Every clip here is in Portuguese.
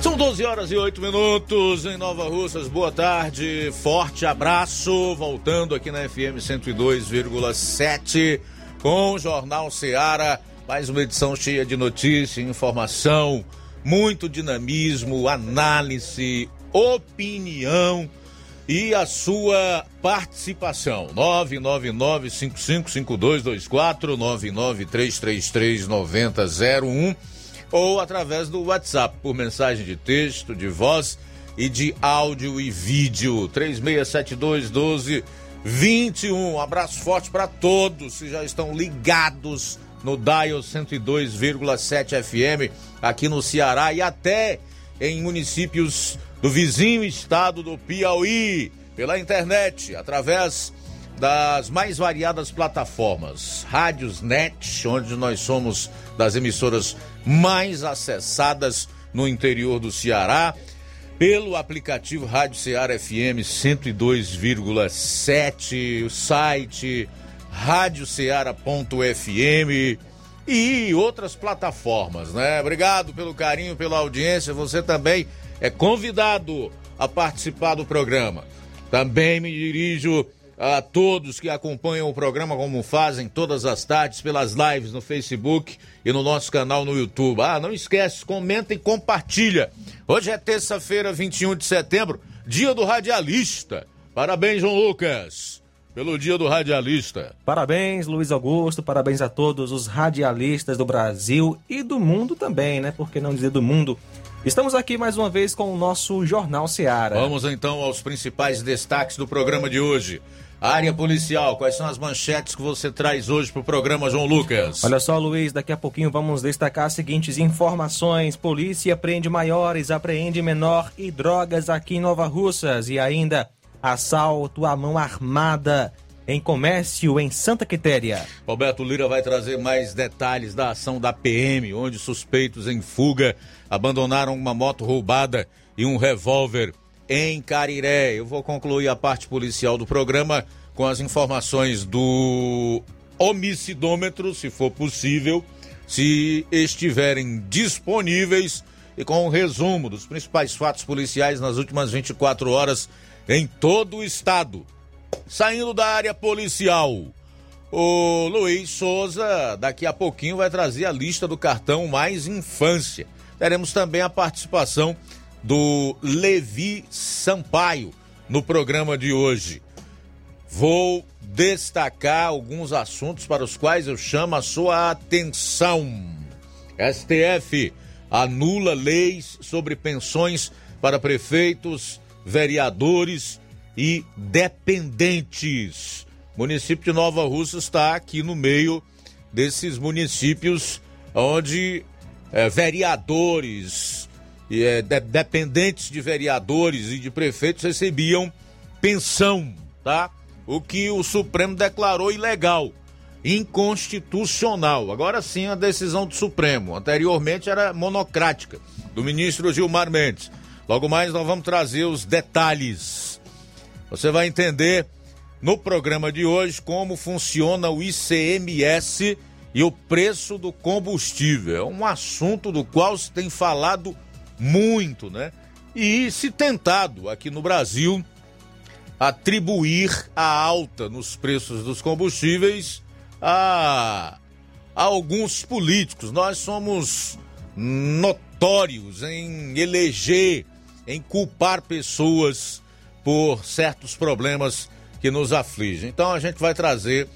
São 12 horas e 8 minutos em Nova Russas. Boa tarde, forte abraço. Voltando aqui na FM 102,7 com o Jornal Seara. Mais uma edição cheia de notícia, informação, muito dinamismo, análise, opinião e a sua participação. 999-555224, 99333-9001. Ou através do WhatsApp, por mensagem de texto, de voz e de áudio e vídeo. 36721221. Um abraço forte para todos que já estão ligados no Dial 102,7 FM aqui no Ceará e até em municípios do vizinho estado do Piauí. Pela internet, através das mais variadas plataformas. Rádios Net, onde nós somos das emissoras mais acessadas no interior do Ceará. Pelo aplicativo Rádio Ceará FM 102,7. O site radioceara.fm e outras plataformas, né? Obrigado pelo carinho, pela audiência. Você também é convidado a participar do programa. Também me dirijo a todos que acompanham o programa, como fazem todas as tardes, pelas lives no Facebook e no nosso canal no YouTube. Ah, não esquece, comenta e compartilha. Hoje é terça-feira, 21 de setembro, dia do radialista. Parabéns, João Lucas, pelo dia do radialista. Parabéns, Luiz Augusto, parabéns a todos os radialistas do Brasil e do mundo também, né? Por que não dizer do mundo? Estamos aqui mais uma vez com o nosso Jornal Seara. Vamos então aos principais destaques do programa de hoje. A área policial, quais são as manchetes que você traz hoje para o programa, João Lucas? Olha só, Luiz, daqui a pouquinho vamos destacar as seguintes informações. Polícia prende maiores, apreende menor e drogas aqui em Nova Russas. E ainda, assalto à mão armada em comércio em Santa Quitéria. Roberto Lira vai trazer mais detalhes da ação da PM, onde suspeitos em fuga abandonaram uma moto roubada e um revólver em Cariré. Eu vou concluir a parte policial do programa com as informações do homicidômetro, se for possível, se estiverem disponíveis, e com um resumo dos principais fatos policiais nas últimas 24 horas em todo o estado. Saindo da área policial, o Luiz Souza daqui a pouquinho vai trazer a lista do cartão Mais Infância. Teremos também a participação do Levi Sampaio no programa de hoje. Vou destacar alguns assuntos para os quais eu chamo a sua atenção. STF anula leis sobre pensões para prefeitos, vereadores e dependentes. O município de Nova Russas está aqui no meio desses municípios onde vereadores e dependentes de vereadores e de prefeitos recebiam pensão, tá? O que o Supremo declarou ilegal, inconstitucional. Agora sim, a decisão do Supremo. Anteriormente era monocrática, do ministro Gilmar Mendes. Logo mais nós vamos trazer os detalhes. Você vai entender no programa de hoje como funciona o ICMS e o preço do combustível. É um assunto do qual se tem falado muito, né? E se tentado aqui no Brasil atribuir a alta nos preços dos combustíveis a alguns políticos. Nós somos notórios em eleger, em culpar pessoas por certos problemas que nos afligem. Então a gente vai trazer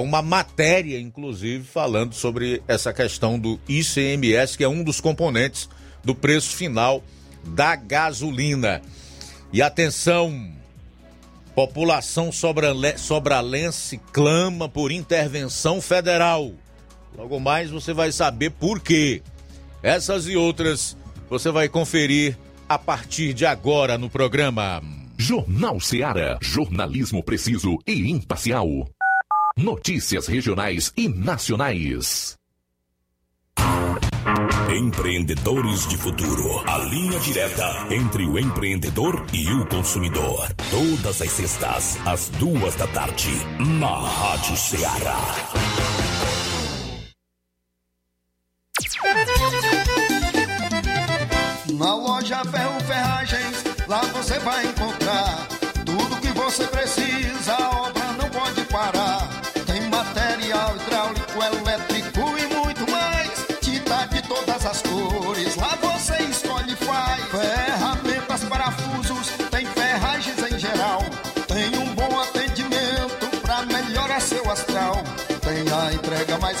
uma matéria, inclusive, falando sobre essa questão do ICMS, que é um dos componentes do preço final da gasolina. E atenção, população sobralense clama por intervenção federal. Logo mais você vai saber por quê. Essas e outras você vai conferir a partir de agora no programa. Jornal Seara, jornalismo preciso e imparcial. Notícias regionais e nacionais. Empreendedores de futuro. A linha direta entre o empreendedor e o consumidor. Todas as sextas, às 14h, na Rádio Ceará. Na loja Ferro Ferragens, lá você vai encontrar tudo que você precisa, a obra não pode parar. Tem material hidráulico, elétrico e muito mais. Tinta de todas as cores, lá você escolhe e faz. Ferramentas, parafusos, tem ferragens em geral. Tem um bom atendimento pra melhorar seu astral. Tem a entrega mais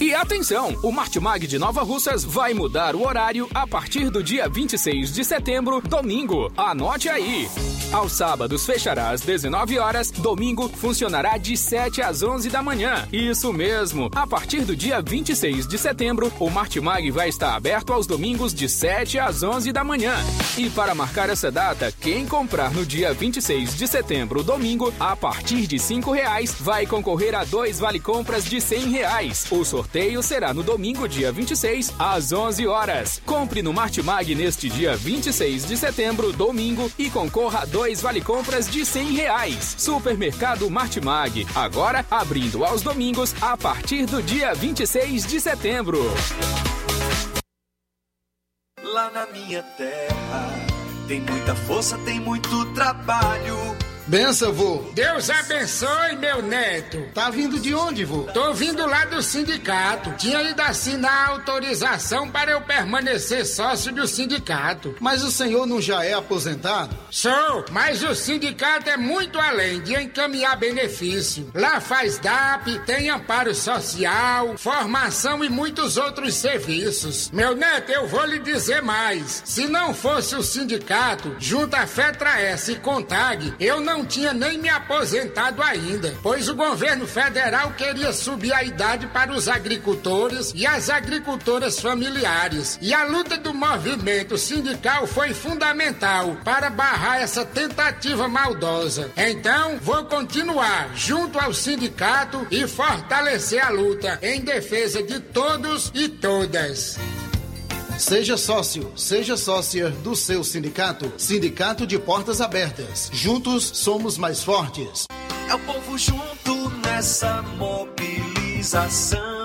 E atenção, o Martimag de Nova Russas vai mudar o horário a partir do dia 26 de setembro, domingo. Anote aí! Aos sábados fechará às 19 horas, domingo funcionará de 7 às 11 da manhã. Isso mesmo, a partir do dia 26 de setembro, o Martimag vai estar aberto aos domingos de 7 às 11 da manhã. E para marcar essa data, quem comprar no dia 26 de setembro, domingo, a partir de R$5, vai concorrer a 2 vale-compras de R$100. O sorteio será no domingo, dia 26, às 11 horas. Compre no Martimag neste dia 26 de setembro, domingo, e concorra a 2 vale-compras de R$100. Supermercado Martimag, agora abrindo aos domingos a partir do dia 26 de setembro. Lá na minha terra tem muita força, tem muito trabalho. Benção, vô. Deus abençoe, meu neto. Tá vindo de onde, vô? Tô vindo lá do sindicato. Tinha ido assinar a autorização para eu permanecer sócio do sindicato. Mas o senhor não já é aposentado? Sou, mas o sindicato é muito além de encaminhar benefício. Lá faz DAP, tem amparo social, formação e muitos outros serviços. Meu neto, eu vou lhe dizer mais. Se não fosse o sindicato, junto à FETRA-S e CONTAG, eu não tinha nem me aposentado ainda, pois o governo federal queria subir a idade para os agricultores e as agricultoras familiares. E a luta do movimento sindical foi fundamental para barrar essa tentativa maldosa. Então, vou continuar junto ao sindicato e fortalecer a luta em defesa de todos e todas. Seja sócio, seja sócia do seu sindicato. Sindicato de Portas Abertas. Juntos somos mais fortes. É o povo junto nessa mobilização.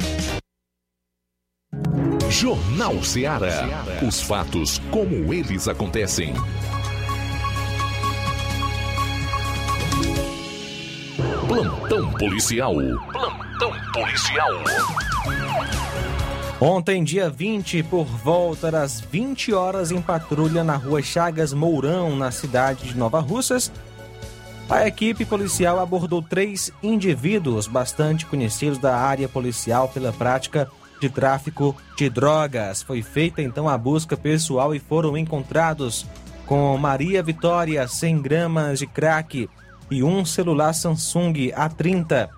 Jornal Seara. Os fatos como eles acontecem. Plantão policial. Plantão policial. Ontem, dia 20, por volta das 20 horas, em patrulha na rua Chagas Mourão, na cidade de Nova Russas, A equipe policial abordou 3 indivíduos bastante conhecidos da área policial pela prática de tráfico de drogas. Foi feita então a busca pessoal e foram encontrados com Maria Vitória, 100 gramas de crack e um celular Samsung A30.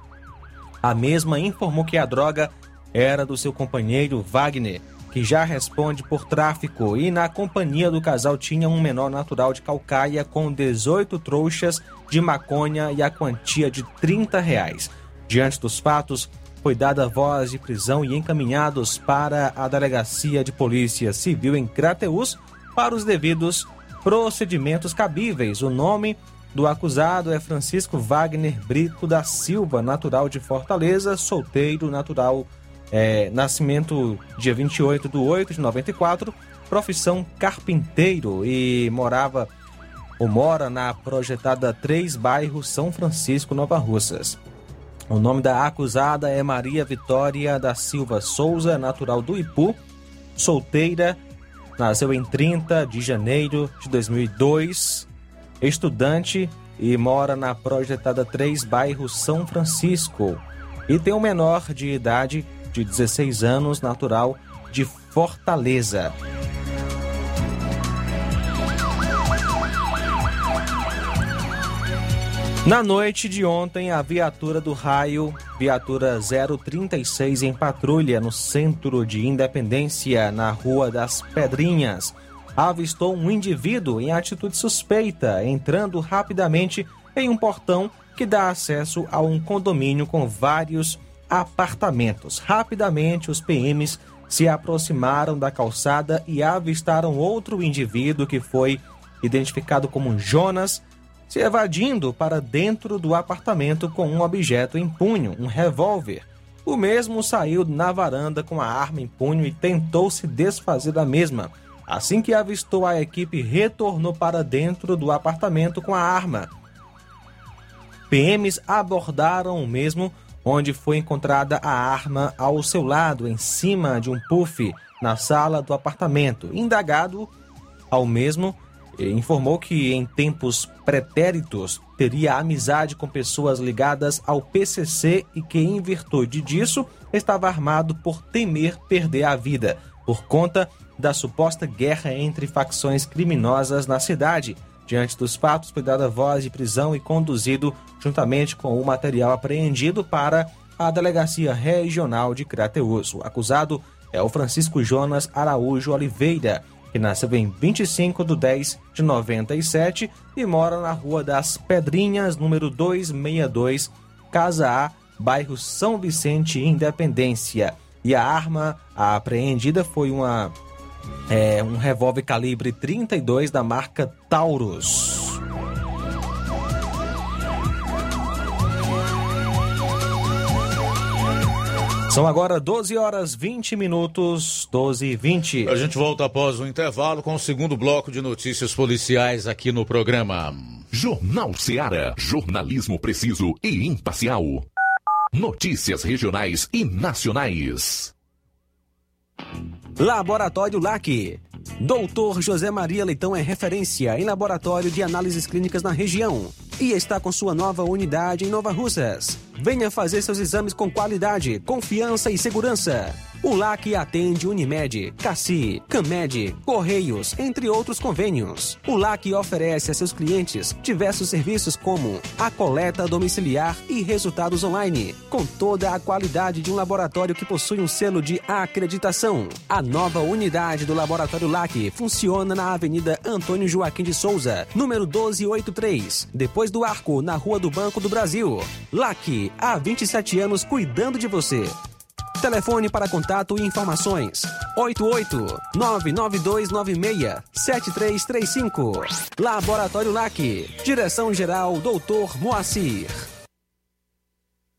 A mesma informou que a droga era do seu companheiro Wagner, que já responde por tráfico, e na companhia do casal tinha um menor natural de Caucaia com 18 trouxas de maconha e a quantia de R$30. Diante dos fatos, foi dada voz de prisão e encaminhados para a Delegacia de Polícia Civil em Crateús para os devidos procedimentos cabíveis. O nome do acusado é Francisco Wagner Brito da Silva, natural de Fortaleza, solteiro, natural, nascimento dia 28/8/94, profissão carpinteiro, e mora na projetada 3, bairro São Francisco, Nova Russas. O nome da acusada é Maria Vitória da Silva Souza, natural do Ipu, solteira, nasceu em 30 de janeiro de 2002, estudante e mora na projetada 3, bairro São Francisco. E tem um menor de idade de 16 anos, natural de Fortaleza. Na noite de ontem, a viatura do raio, viatura 036, em patrulha no centro de Independência, na Rua das Pedrinhas, avistou um indivíduo em atitude suspeita, entrando rapidamente em um portão que dá acesso a um condomínio com vários apartamentos. Rapidamente, os PMs se aproximaram da calçada e avistaram outro indivíduo que foi identificado como Jonas, se evadindo para dentro do apartamento com um objeto em punho, um revólver. O mesmo saiu na varanda com a arma em punho e tentou se desfazer da mesma. Assim que avistou a equipe, retornou para dentro do apartamento com a arma. PMs abordaram o mesmo, onde foi encontrada a arma ao seu lado, em cima de um puff, na sala do apartamento. Indagado ao mesmo, informou que em tempos pretéritos teria amizade com pessoas ligadas ao PCC e que, em virtude disso, estava armado por temer perder a vida, por conta da suposta guerra entre facções criminosas na cidade. Diante dos fatos, foi dada voz de prisão e conduzido, juntamente com o material apreendido, para a Delegacia Regional de Crateús. O acusado é o Francisco Jonas Araújo Oliveira, que nasceu em 25/10/97 e mora na Rua das Pedrinhas, número 262, Casa A, bairro São Vicente, Independência. E a arma apreendida foi um revólver calibre 32 da marca Taurus. São agora 12h20, 12h20. A gente volta após o intervalo com o segundo bloco de notícias policiais aqui no programa. Jornal Seara, jornalismo preciso e imparcial. Notícias regionais e nacionais. Laboratório LAC. Dr. José Maria Leitão é referência em laboratório de análises clínicas na região e está com sua nova unidade em Nova Russas. Venha fazer seus exames com qualidade, confiança e segurança. O LAC atende Unimed, Cassi, CAMED, Correios, entre outros convênios. O LAC oferece a seus clientes diversos serviços como a coleta domiciliar e resultados online, com toda a qualidade de um laboratório que possui um selo de acreditação. A nova unidade do Laboratório LAC funciona na Avenida Antônio Joaquim de Souza, número 1283, depois do Arco, na Rua do Banco do Brasil. LAC, há 27 anos cuidando de você. Telefone para contato e informações: 88-99296-7335. Laboratório LAC. Direção-geral Dr. Moacir.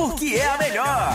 porque é a melhor.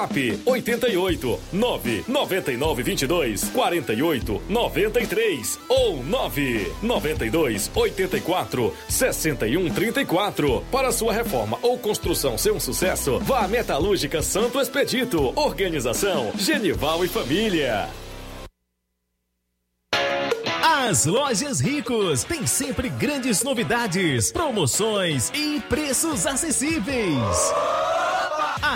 WhatsApp 88 99922 4893 ou 992 84 61 34. Para sua reforma ou construção ser um sucesso, vá à Metalúrgica Santo Expedito. Organização Genival e Família. As Lojas Ricos têm sempre grandes novidades, promoções e preços acessíveis. A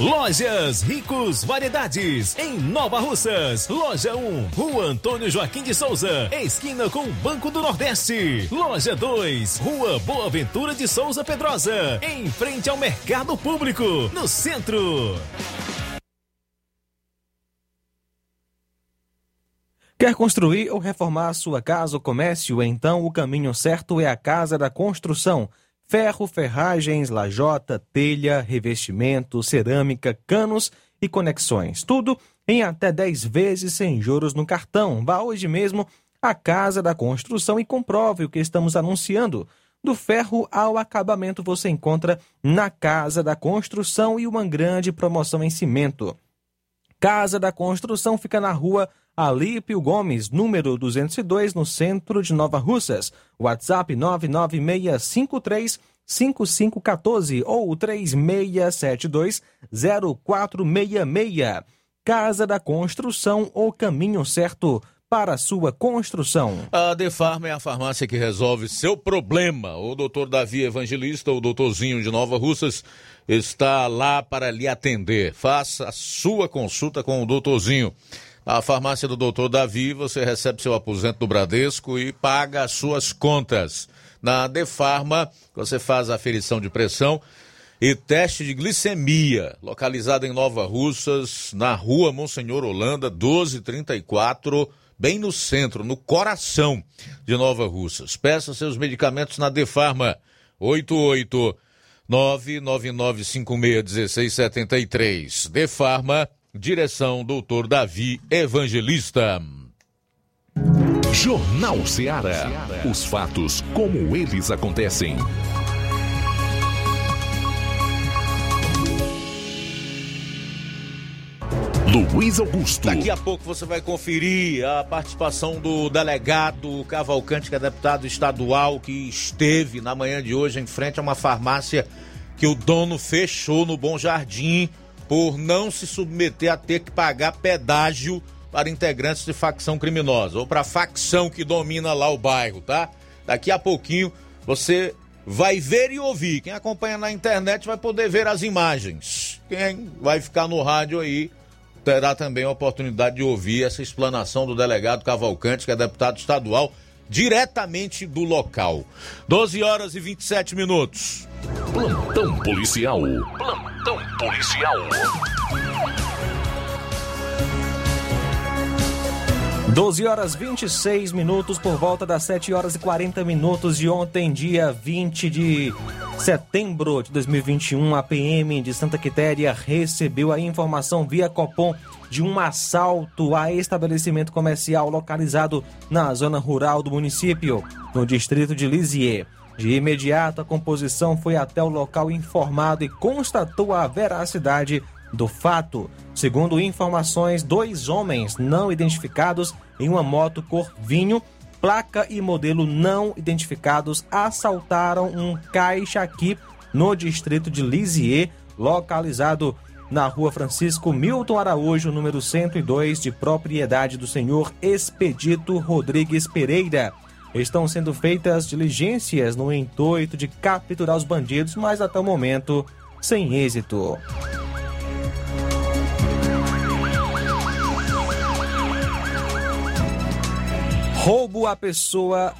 Lojas Ricos Variedades, em Nova Russas. Loja 1, Rua Antônio Joaquim de Souza, esquina com o Banco do Nordeste. Loja 2, Rua Boa Ventura de Souza Pedrosa, em frente ao Mercado Público, no centro. Quer construir ou reformar sua casa ou comércio? Então o caminho certo é a Casa da Construção. Ferro, ferragens, lajota, telha, revestimento, cerâmica, canos e conexões. Tudo em até 10 vezes sem juros no cartão. Vá hoje mesmo à Casa da Construção e comprove o que estamos anunciando. Do ferro ao acabamento você encontra na Casa da Construção e uma grande promoção em cimento. Casa da Construção fica na Rua Alípio Gomes, número 202, no centro de Nova Russas. WhatsApp 996535514 ou 36720466. Casa da Construção, o caminho certo para a sua construção. A Defarma é a farmácia que resolve seu problema. O doutor Davi Evangelista, o doutorzinho de Nova Russas, está lá para lhe atender. Faça a sua consulta com o doutorzinho. A farmácia do Dr. Davi, você recebe seu aposento do Bradesco e paga as suas contas. Na Defarma, você faz aferição de pressão e teste de glicemia. Localizada em Nova Russas, na Rua Monsenhor Holanda, 1234, bem no centro, no coração de Nova Russas. Peça seus medicamentos na Defarma, 88 999561673. Defarma. Direção, doutor Davi Evangelista. Jornal Seara. Os fatos como eles acontecem. Luiz Augusto. Daqui a pouco você vai conferir a participação do delegado Cavalcante, que é deputado estadual, que esteve na manhã de hoje em frente a uma farmácia que o dono fechou no Bom Jardim, por não se submeter a ter que pagar pedágio para integrantes de facção criminosa, ou para a facção que domina lá o bairro, tá? Daqui a pouquinho você vai ver e ouvir. Quem acompanha na internet vai poder ver as imagens. Quem vai ficar no rádio aí terá também a oportunidade de ouvir essa explanação do delegado Cavalcante, que é deputado estadual, diretamente do local. 12 horas e 27 minutos. Plantão policial. Plantão policial. 12h26, por volta das 7h40 de ontem, dia 20 de setembro de 2021, a PM de Santa Quitéria recebeu a informação via COPOM de um assalto a estabelecimento comercial localizado na zona rural do município, no distrito de Lisieux. De imediato, a composição foi até o local informado e constatou a veracidade do fato. Segundo informações, 2 homens não identificados em uma moto cor vinho, placa e modelo não identificados, assaltaram um caixa aqui no distrito de Lisieux, localizado na rua Francisco Milton Araújo, número 102, de propriedade do senhor Expedito Rodrigues Pereira. Estão sendo feitas diligências no intuito de capturar os bandidos, mas até o momento sem êxito. Roubo à pessoa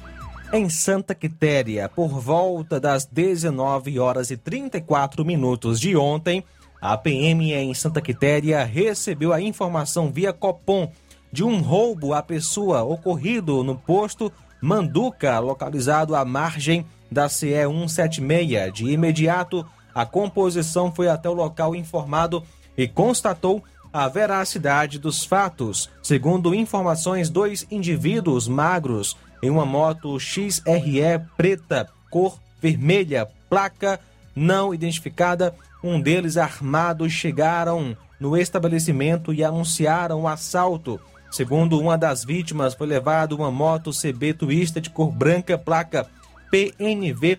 em Santa Quitéria. Por volta das 19h34 de ontem, a PM em Santa Quitéria recebeu a informação via COPOM de um roubo à pessoa ocorrido no posto Manduca, localizado à margem da CE 176. De imediato, a composição foi até o local informado e constatou a veracidade dos fatos. Segundo informações, 2 indivíduos magros em uma moto XRE preta, cor vermelha, placa não identificada, um deles armado, chegaram no estabelecimento e anunciaram o assalto. Segundo uma das vítimas, foi levado uma moto CB Twista de cor branca, placa PNV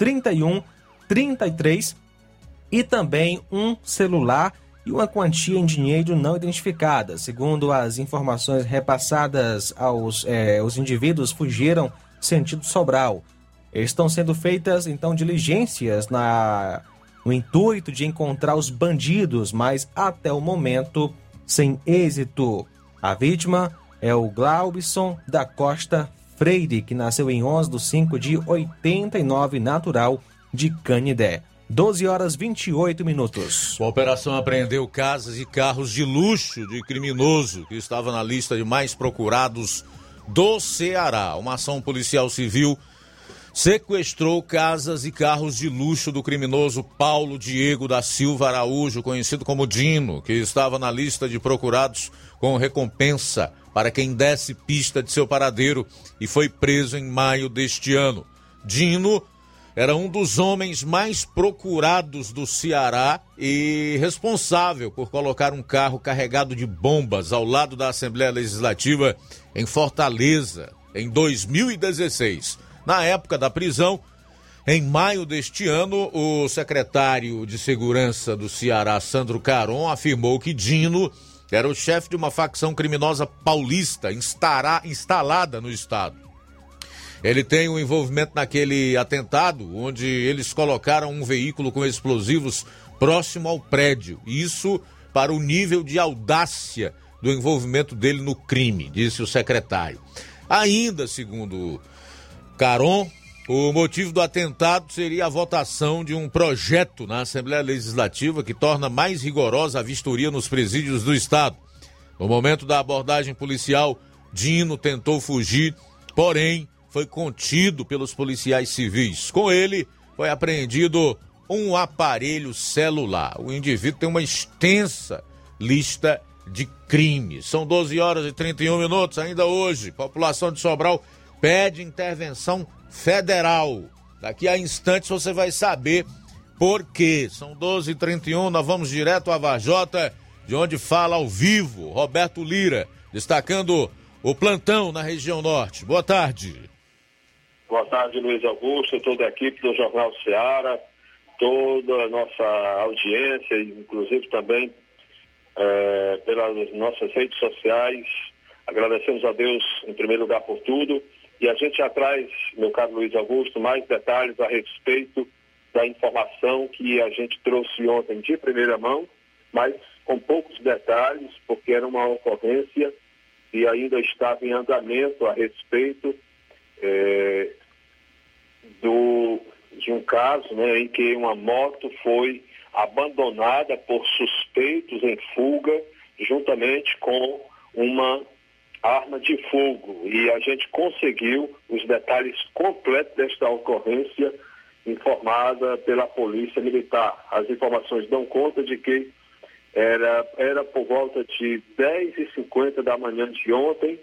3133 e também um celular e uma quantia em dinheiro não identificada. Segundo as informações repassadas aos os indivíduos, fugiram sentido Sobral. Estão sendo feitas, então, diligências no intuito de encontrar os bandidos, mas até o momento sem êxito. A vítima é o Glaubson da Costa Freire, que nasceu em 11/05/89, natural de Canidé. 12h28. A operação apreendeu casas e carros de luxo de criminoso que estava na lista de mais procurados do Ceará. Uma ação policial civil sequestrou casas e carros de luxo do criminoso Paulo Diego da Silva Araújo, conhecido como Dino, que estava na lista de procurados com recompensa para quem desse pista de seu paradeiro, e foi preso em maio deste ano. Dino era um dos homens mais procurados do Ceará e responsável por colocar um carro carregado de bombas ao lado da Assembleia Legislativa em Fortaleza, em 2016. Na época da prisão, em maio deste ano, o secretário de Segurança do Ceará, Sandro Caron, afirmou que Dino era o chefe de uma facção criminosa paulista instalada no estado. Ele tem um envolvimento naquele atentado, onde eles colocaram um veículo com explosivos próximo ao prédio. Isso para o nível de audácia do envolvimento dele no crime, disse o secretário. Ainda, segundo Caron, o motivo do atentado seria a votação de um projeto na Assembleia Legislativa que torna mais rigorosa a vistoria nos presídios do estado. No momento da abordagem policial, Dino tentou fugir, porém foi contido pelos policiais civis. Com ele foi apreendido um aparelho celular. O indivíduo tem uma extensa lista de crimes. São 12h31. Ainda hoje, população de Sobral pede intervenção federal. Daqui a instantes você vai saber por quê. São 12h31, nós vamos direto à Varjota, de onde fala ao vivo Roberto Lira, destacando o plantão na região norte. Boa tarde. Boa tarde, Luiz Augusto, toda a equipe do Jornal Seara, toda a nossa audiência, inclusive também pelas nossas redes sociais. Agradecemos a Deus, em primeiro lugar, por tudo. E a gente já traz, meu caro Luiz Augusto, mais detalhes a respeito da informação que a gente trouxe ontem de primeira mão, mas com poucos detalhes, porque era uma ocorrência e ainda estava em andamento a respeito de um caso, né, em que uma moto foi abandonada por suspeitos em fuga, juntamente com uma arma de fogo, e a gente conseguiu os detalhes completos desta ocorrência informada pela Polícia Militar. As informações dão conta de que era por volta de 10h50 da manhã de ontem,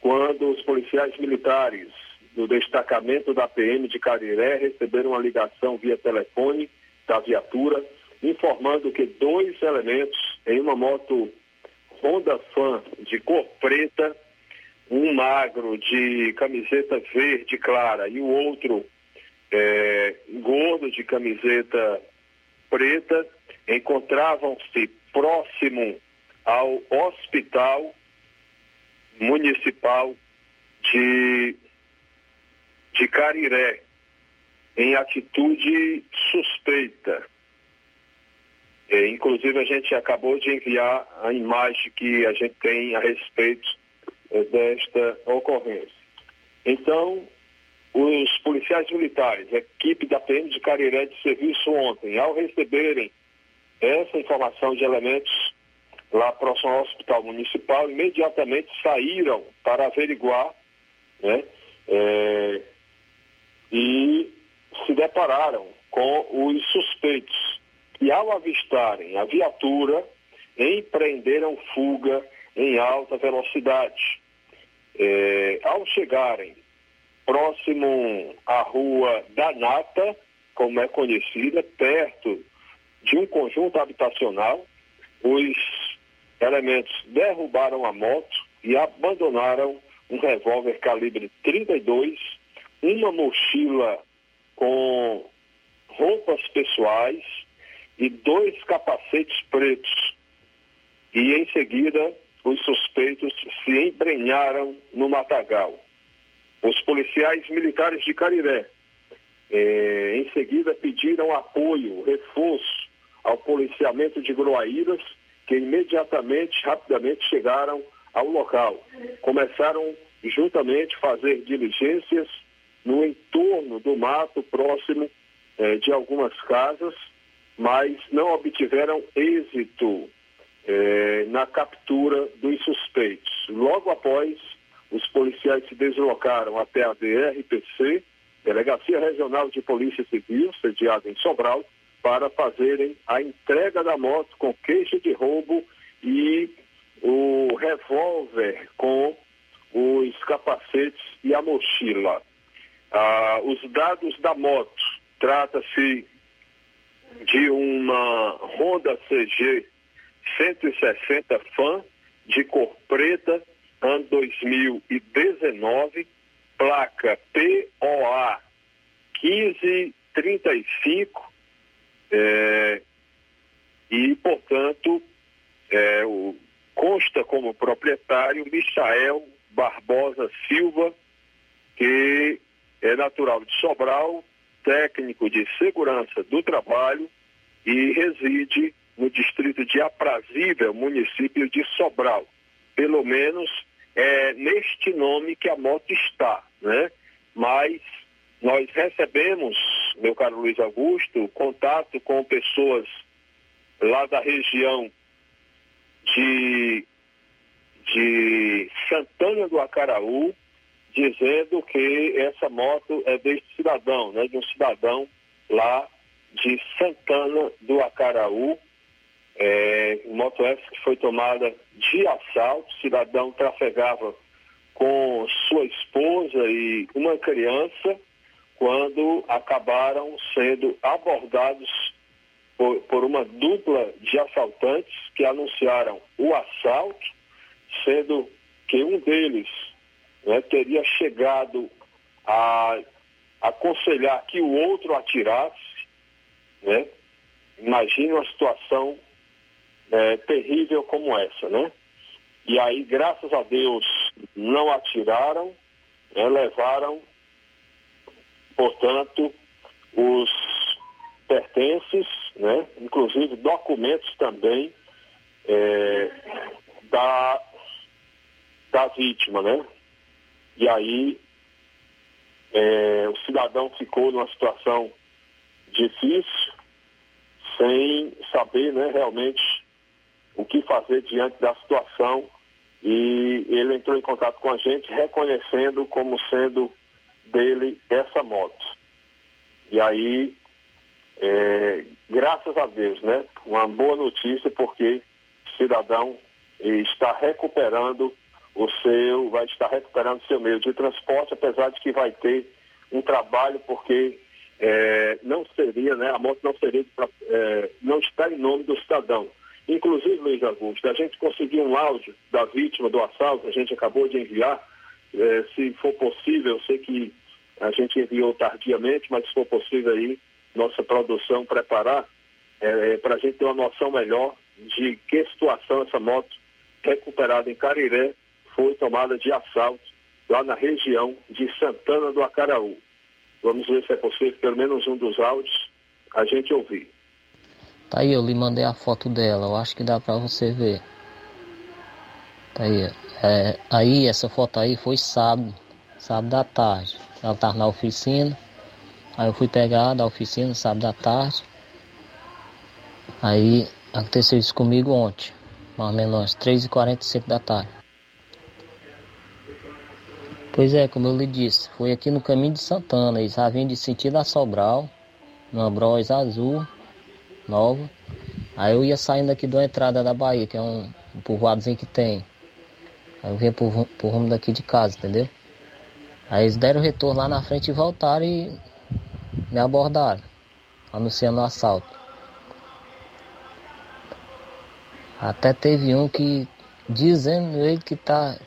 quando os policiais militares do destacamento da PM de Cariré receberam uma ligação via telefone da viatura, informando que dois elementos em uma moto Honda Fan de cor preta, um magro de camiseta verde clara e o outro gordo de camiseta preta, encontravam-se próximo ao Hospital Municipal de Cariré, em atitude suspeita. Inclusive, a gente acabou de enviar a imagem que a gente tem a respeito desta ocorrência. Então, os policiais militares, a equipe da PM de Cariré de serviço ontem, ao receberem essa informação de elementos lá próximo ao Hospital Municipal, imediatamente saíram para averiguar, né, e se depararam com os suspeitos. E ao avistarem a viatura, empreenderam fuga em alta velocidade. Ao chegarem próximo à Rua da Nata, como é conhecida, perto de um conjunto habitacional, os elementos derrubaram a moto e abandonaram um revólver calibre 32, uma mochila com roupas pessoais e dois capacetes pretos. E em seguida, os suspeitos se embrenharam no matagal. Os policiais militares de Cariré, em seguida, pediram apoio, reforço ao policiamento de Groaíras, que rapidamente chegaram ao local. Começaram juntamente a fazer diligências no entorno do mato, próximo de algumas casas, mas não obtiveram êxito na captura dos suspeitos. Logo após, os policiais se deslocaram até a DRPC, Delegacia Regional de Polícia Civil, sediada em Sobral, para fazerem a entrega da moto com queixa de roubo e o revólver com os capacetes e a mochila. Os dados da moto: trata-se de uma Honda CG 160 Fan de cor preta, ano 2019, placa POA 1535, e, portanto, consta como proprietário Michael Barbosa Silva, que é natural de Sobral, técnico de segurança do trabalho, e reside no distrito de Aprazível, município de Sobral. Pelo menos é neste nome que a moto está, né? Mas nós recebemos, meu caro Luiz Augusto, contato com pessoas lá da região de Santana do Acaraú, dizendo que essa moto é deste cidadão, né, de um cidadão lá de Santana do Acaraú. Moto essa que foi tomada de assalto. O cidadão trafegava com sua esposa e uma criança quando acabaram sendo abordados por uma dupla de assaltantes que anunciaram o assalto, sendo que um deles teria chegado a aconselhar que o outro atirasse, né? Imagina uma situação terrível como essa, né? E aí, graças a Deus, não atiraram, levaram, portanto, os pertences, né? Inclusive documentos também da vítima, né? E aí o cidadão ficou numa situação difícil, sem saber, né, realmente o que fazer diante da situação, e ele entrou em contato com a gente reconhecendo como sendo dele essa moto. E aí, graças a Deus, né? Uma boa notícia, porque o cidadão vai estar recuperando o seu meio de transporte, apesar de que vai ter um trabalho, porque não seria, né? A moto não seria, não está em nome do cidadão. Inclusive, Luiz Augusto, a gente conseguiu um áudio da vítima do assalto, a gente acabou de enviar, se for possível, eu sei que a gente enviou tardiamente, mas se for possível aí, nossa produção preparar, para a gente ter uma noção melhor de que situação essa moto recuperada em Cariré foi tomada de assalto lá na região de Santana do Acaraú. Vamos ver se é possível, pelo menos um dos áudios, a gente ouvir. Tá aí, eu lhe mandei a foto dela, eu acho que dá pra você ver. Tá aí, aí essa foto aí foi sábado à tarde. Ela tava na oficina, aí eu fui pegar da oficina sábado à tarde. Aí aconteceu isso comigo ontem, mais ou menos 3h45 da tarde. Pois é, como eu lhe disse, foi aqui no caminho de Santana, eles já vinham de sentido a Sobral, numa Bros azul nova. Aí eu ia saindo aqui da entrada da Bahia, que é um povoadozinho que tem. Aí eu vinha pro rumo daqui de casa, entendeu? Aí eles deram o retorno lá na frente e voltaram e me abordaram, anunciando o assalto. Até teve um que, dizendo ele que tá...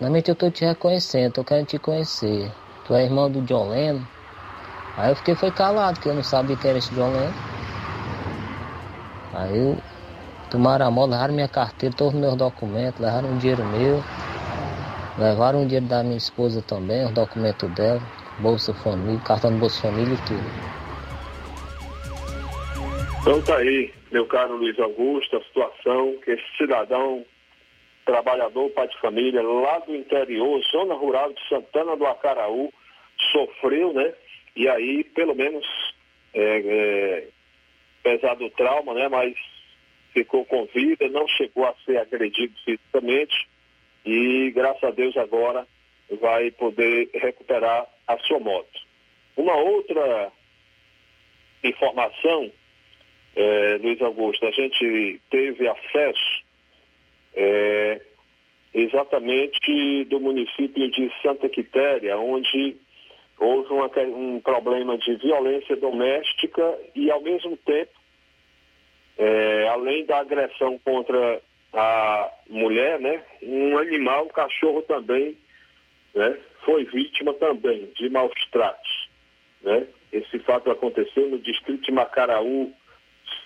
Na mente, eu tô te reconhecendo, tô querendo te conhecer. Tu é irmão do John Lennon. Aí eu fiquei calado, porque eu não sabia quem era esse John Lennon. Aí eu tomaram a moto, levaram minha carteira, todos os meus documentos, levaram um dinheiro meu, levaram um dinheiro da minha esposa também, os documentos dela, Bolsa Família, cartão de Bolsa Família e tudo. Então tá aí, meu caro Luiz Augusto, a situação que esse cidadão, trabalhador, pai de família, lá do interior, zona rural de Santana do Acaraú, sofreu, né? E aí, pelo menos... apesar do trauma, né, mas ficou com vida, não chegou a ser agredido fisicamente e, graças a Deus, agora vai poder recuperar a sua moto. Uma outra informação, Luiz Augusto, a gente teve acesso exatamente do município de Santa Quitéria, onde... houve um problema de violência doméstica e, ao mesmo tempo, além da agressão contra a mulher, né, um animal, um cachorro também, né, foi vítima também de maus tratos, né. Esse fato aconteceu no distrito de Macaraú,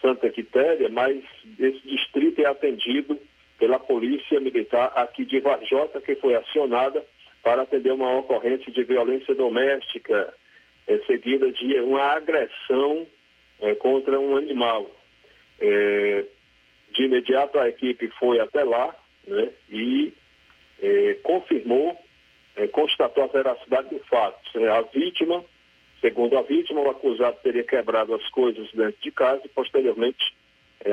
Santa Quitéria, mas esse distrito é atendido pela Polícia Militar aqui de Varjota, que foi acionada para atender uma ocorrência de violência doméstica, seguida de uma agressão contra um animal. De imediato, a equipe foi até lá, né, e confirmou, constatou a veracidade do fato. A vítima, segundo a vítima, o acusado teria quebrado as coisas dentro de casa e, posteriormente,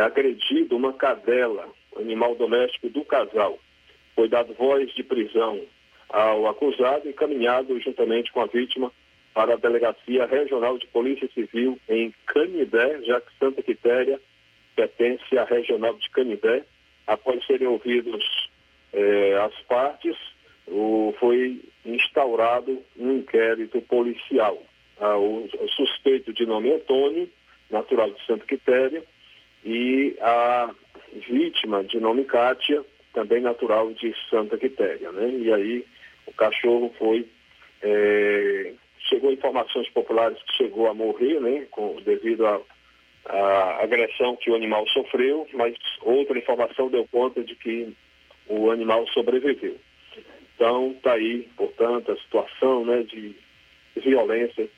agredido uma cadela, animal doméstico do casal. Foi dado voz de prisão ao acusado e encaminhado juntamente com a vítima para a Delegacia Regional de Polícia Civil em Canindé, já que Santa Quitéria pertence à Regional de Canindé. Após serem ouvidos as partes, foi instaurado um inquérito policial. O suspeito de nome Antônio, natural de Santa Quitéria, e a vítima de nome Cátia, também natural de Santa Quitéria, né? E aí o cachorro foi... chegou informações populares que chegou a morrer, né? Devido à agressão que o animal sofreu, mas outra informação deu conta de que o animal sobreviveu. Então, tá aí, portanto, a situação, né, de violência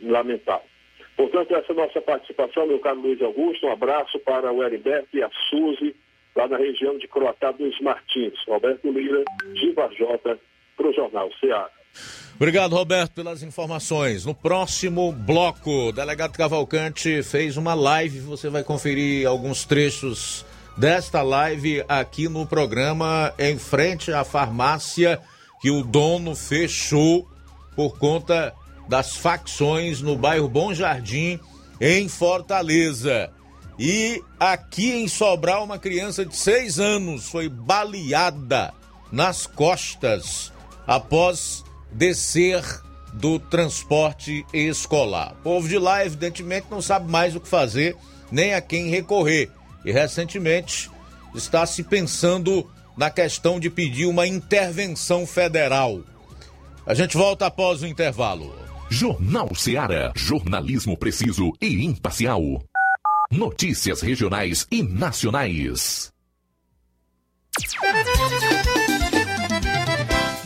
lamentável. Portanto, essa é a nossa participação, meu caro Luiz Augusto. Um abraço para o Heriberto e a Suzy, lá na região de Croatá dos Martins. Roberto Lira, de Varjota, para o Jornal Seara. Obrigado, Roberto, pelas informações. No próximo bloco, o delegado Cavalcante fez uma live, você vai conferir alguns trechos desta live aqui no programa, em frente à farmácia que o dono fechou por conta das facções no bairro Bom Jardim, em Fortaleza. E aqui em Sobral, uma criança de 6 anos foi baleada nas costas após descer do transporte escolar. O povo de lá, evidentemente, não sabe mais o que fazer, nem a quem recorrer. E, recentemente, está se pensando na questão de pedir uma intervenção federal. A gente volta após o intervalo. Jornal Seara. Jornalismo preciso e imparcial. Notícias regionais e nacionais.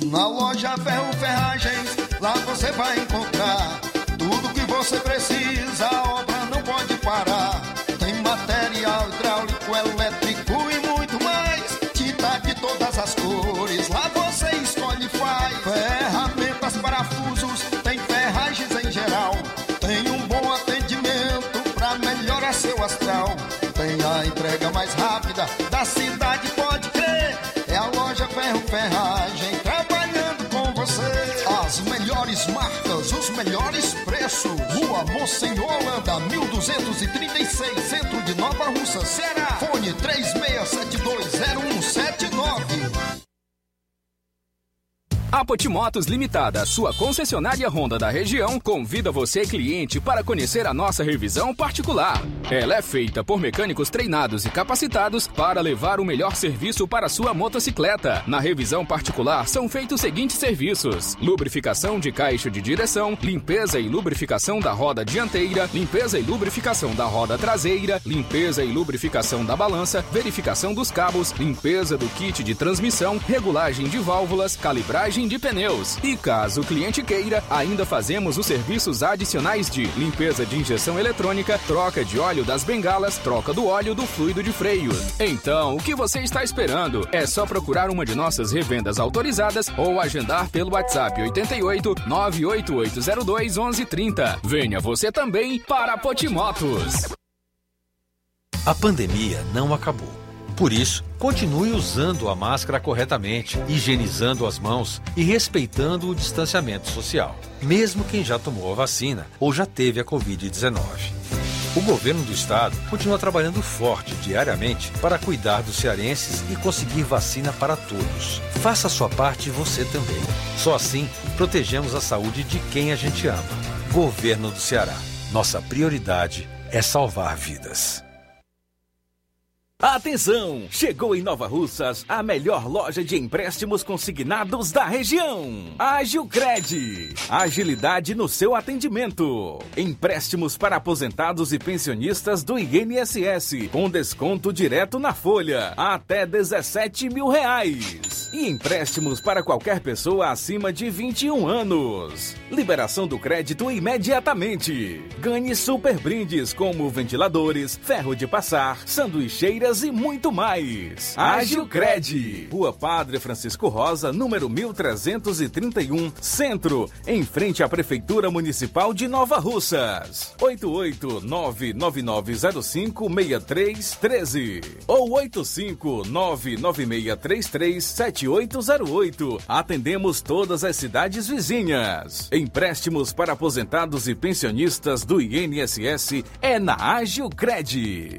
Na loja Ferro Ferragens, lá você vai encontrar tudo que você precisa, a obra não pode parar. Tem material hidráulico, elétrico e muito mais, tinta de todas as cores, lá você escolhe e faz. Ferramentas, parafusos, tem ferragens em geral, tem um bom atendimento pra melhorar seu astral. Tem a entrega mais rápida da cidade, pode crer, é a loja Ferro Ferragem. As melhores marcas, os melhores preços. Rua Monsenhor Holanda, 1236, centro de Nova Russas, Ceará. Fone 36720179. A Potimotos Limitada, sua concessionária Honda da região, convida você, cliente, para conhecer a nossa revisão particular. Ela é feita por mecânicos treinados e capacitados para levar o melhor serviço para sua motocicleta. Na revisão particular são feitos os seguintes serviços: lubrificação de caixa de direção, limpeza e lubrificação da roda dianteira, limpeza e lubrificação da roda traseira, limpeza e lubrificação da balança, verificação dos cabos, limpeza do kit de transmissão, regulagem de válvulas, calibragem de pneus. E caso o cliente queira, ainda fazemos os serviços adicionais de limpeza de injeção eletrônica, troca de óleo das bengalas, troca do óleo do fluido de freio. Então, o que você está esperando? É só procurar uma de nossas revendas autorizadas ou agendar pelo WhatsApp 88 98802 1130. Venha você também para Potimotos. A pandemia não acabou. Por isso, continue usando a máscara corretamente, higienizando as mãos e respeitando o distanciamento social, mesmo quem já tomou a vacina ou já teve a Covid-19. O governo do estado continua trabalhando forte diariamente para cuidar dos cearenses e conseguir vacina para todos. Faça a sua parte você também. Só assim, protegemos a saúde de quem a gente ama. Governo do Ceará. Nossa prioridade é salvar vidas. Atenção! Chegou em Nova Russas a melhor loja de empréstimos consignados da região. Agilcred. Agilidade no seu atendimento. Empréstimos para aposentados e pensionistas do ICMS, com desconto direto na folha, até R$17 mil. E empréstimos para qualquer pessoa acima de 21 anos. Liberação do crédito imediatamente. Ganhe super brindes como ventiladores, ferro de passar, sanduicheiras e muito mais. Agilcred. Rua Padre Francisco Rosa, número 1331, Centro, em frente à Prefeitura Municipal de Nova Russas. 88999056313 ou 85996337808. Atendemos todas as cidades vizinhas. Empréstimos para aposentados e pensionistas do INSS é na Agilcred.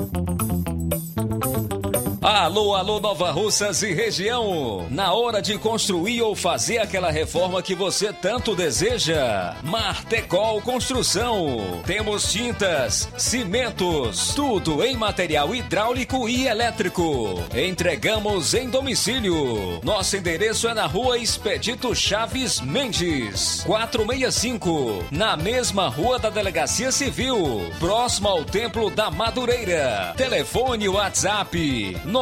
Alô, alô, Nova Russas e região! Na hora de construir ou fazer aquela reforma que você tanto deseja, Martecol Construção. Temos tintas, cimentos, tudo em material hidráulico e elétrico. Entregamos em domicílio. Nosso endereço é na Rua Expedito Chaves Mendes, 465, na mesma rua da Delegacia Civil, próximo ao Templo da Madureira. Telefone WhatsApp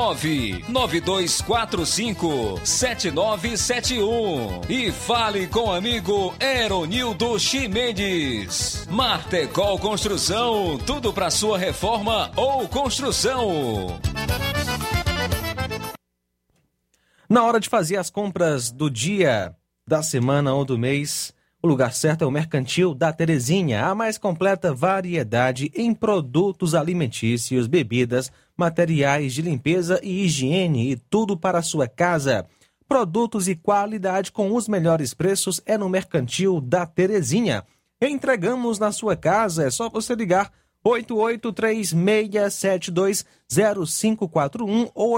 992457971 e fale com o amigo Eronildo Chimendes. Martecol Construção, tudo para sua reforma ou construção. Na hora de fazer as compras do dia, da semana ou do mês, o lugar certo é o Mercantil da Terezinha, a mais completa variedade em produtos alimentícios, bebidas, materiais de limpeza e higiene e tudo para a sua casa. Produtos e qualidade com os melhores preços é no Mercantil da Terezinha. Entregamos na sua casa, é só você ligar 8836720541 ou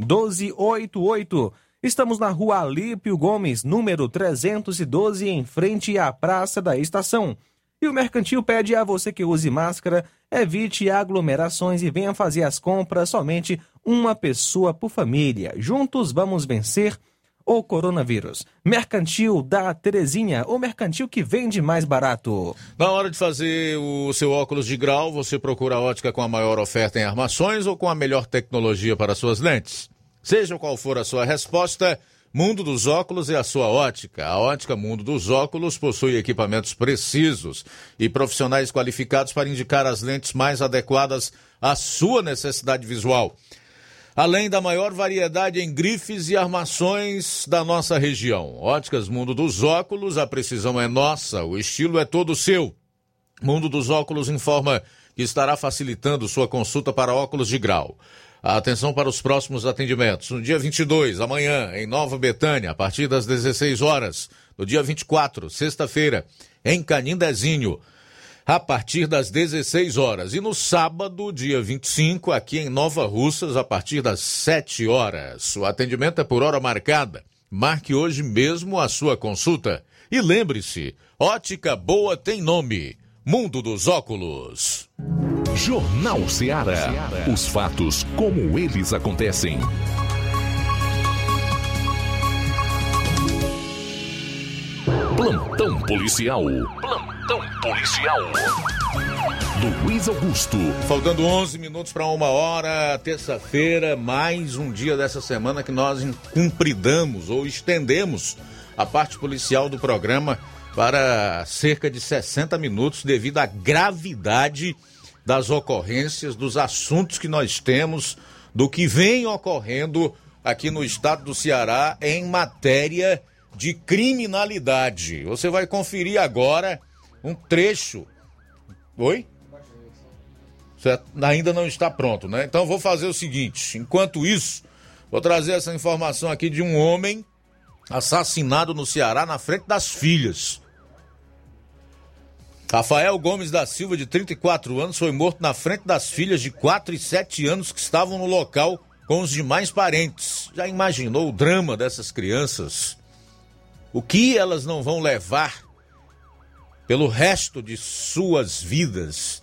88999561288. Estamos na Rua Alípio Gomes, número 312, em frente à Praça da Estação. E o Mercantil pede a você que use máscara, evite aglomerações e venha fazer as compras somente uma pessoa por família. Juntos vamos vencer o coronavírus. Mercantil da Terezinha, o mercantil que vende mais barato. Na hora de fazer o seu óculos de grau, você procura a ótica com a maior oferta em armações ou com a melhor tecnologia para suas lentes? Seja qual for a sua resposta, Mundo dos Óculos é a sua ótica. A ótica Mundo dos Óculos possui equipamentos precisos e profissionais qualificados para indicar as lentes mais adequadas à sua necessidade visual, além da maior variedade em grifes e armações da nossa região. Óticas Mundo dos Óculos, a precisão é nossa, o estilo é todo seu. Mundo dos Óculos informa que estará facilitando sua consulta para óculos de grau. Atenção para os próximos atendimentos. No dia 22, amanhã, em Nova Betânia, a partir das 16 horas. No dia 24, sexta-feira, em Canindezinho, a partir das 16 horas. E no sábado, dia 25, aqui em Nova Russas, a partir das 7 horas. O atendimento é por hora marcada. Marque hoje mesmo a sua consulta. E lembre-se, ótica boa tem nome. Mundo dos Óculos. Jornal Seara. Os fatos como eles acontecem. Plantão policial. Plantão policial. Luiz Augusto. Faltando 11 minutos para uma hora, terça-feira, mais um dia dessa semana que nós cumpridamos ou estendemos a parte policial do programa para cerca de 60 minutos devido à gravidade das ocorrências, dos assuntos que nós temos, do que vem ocorrendo aqui no estado do Ceará em matéria de criminalidade. Você vai conferir agora um trecho. Oi? Você ainda não está pronto, né? Então vou fazer o seguinte, enquanto isso, vou trazer essa informação aqui de um homem assassinado no Ceará na frente das filhas. Rafael Gomes da Silva, de 34 anos, foi morto na frente das filhas de 4 e 7 anos que estavam no local com os demais parentes. Já imaginou o drama dessas crianças? O que elas não vão levar pelo resto de suas vidas?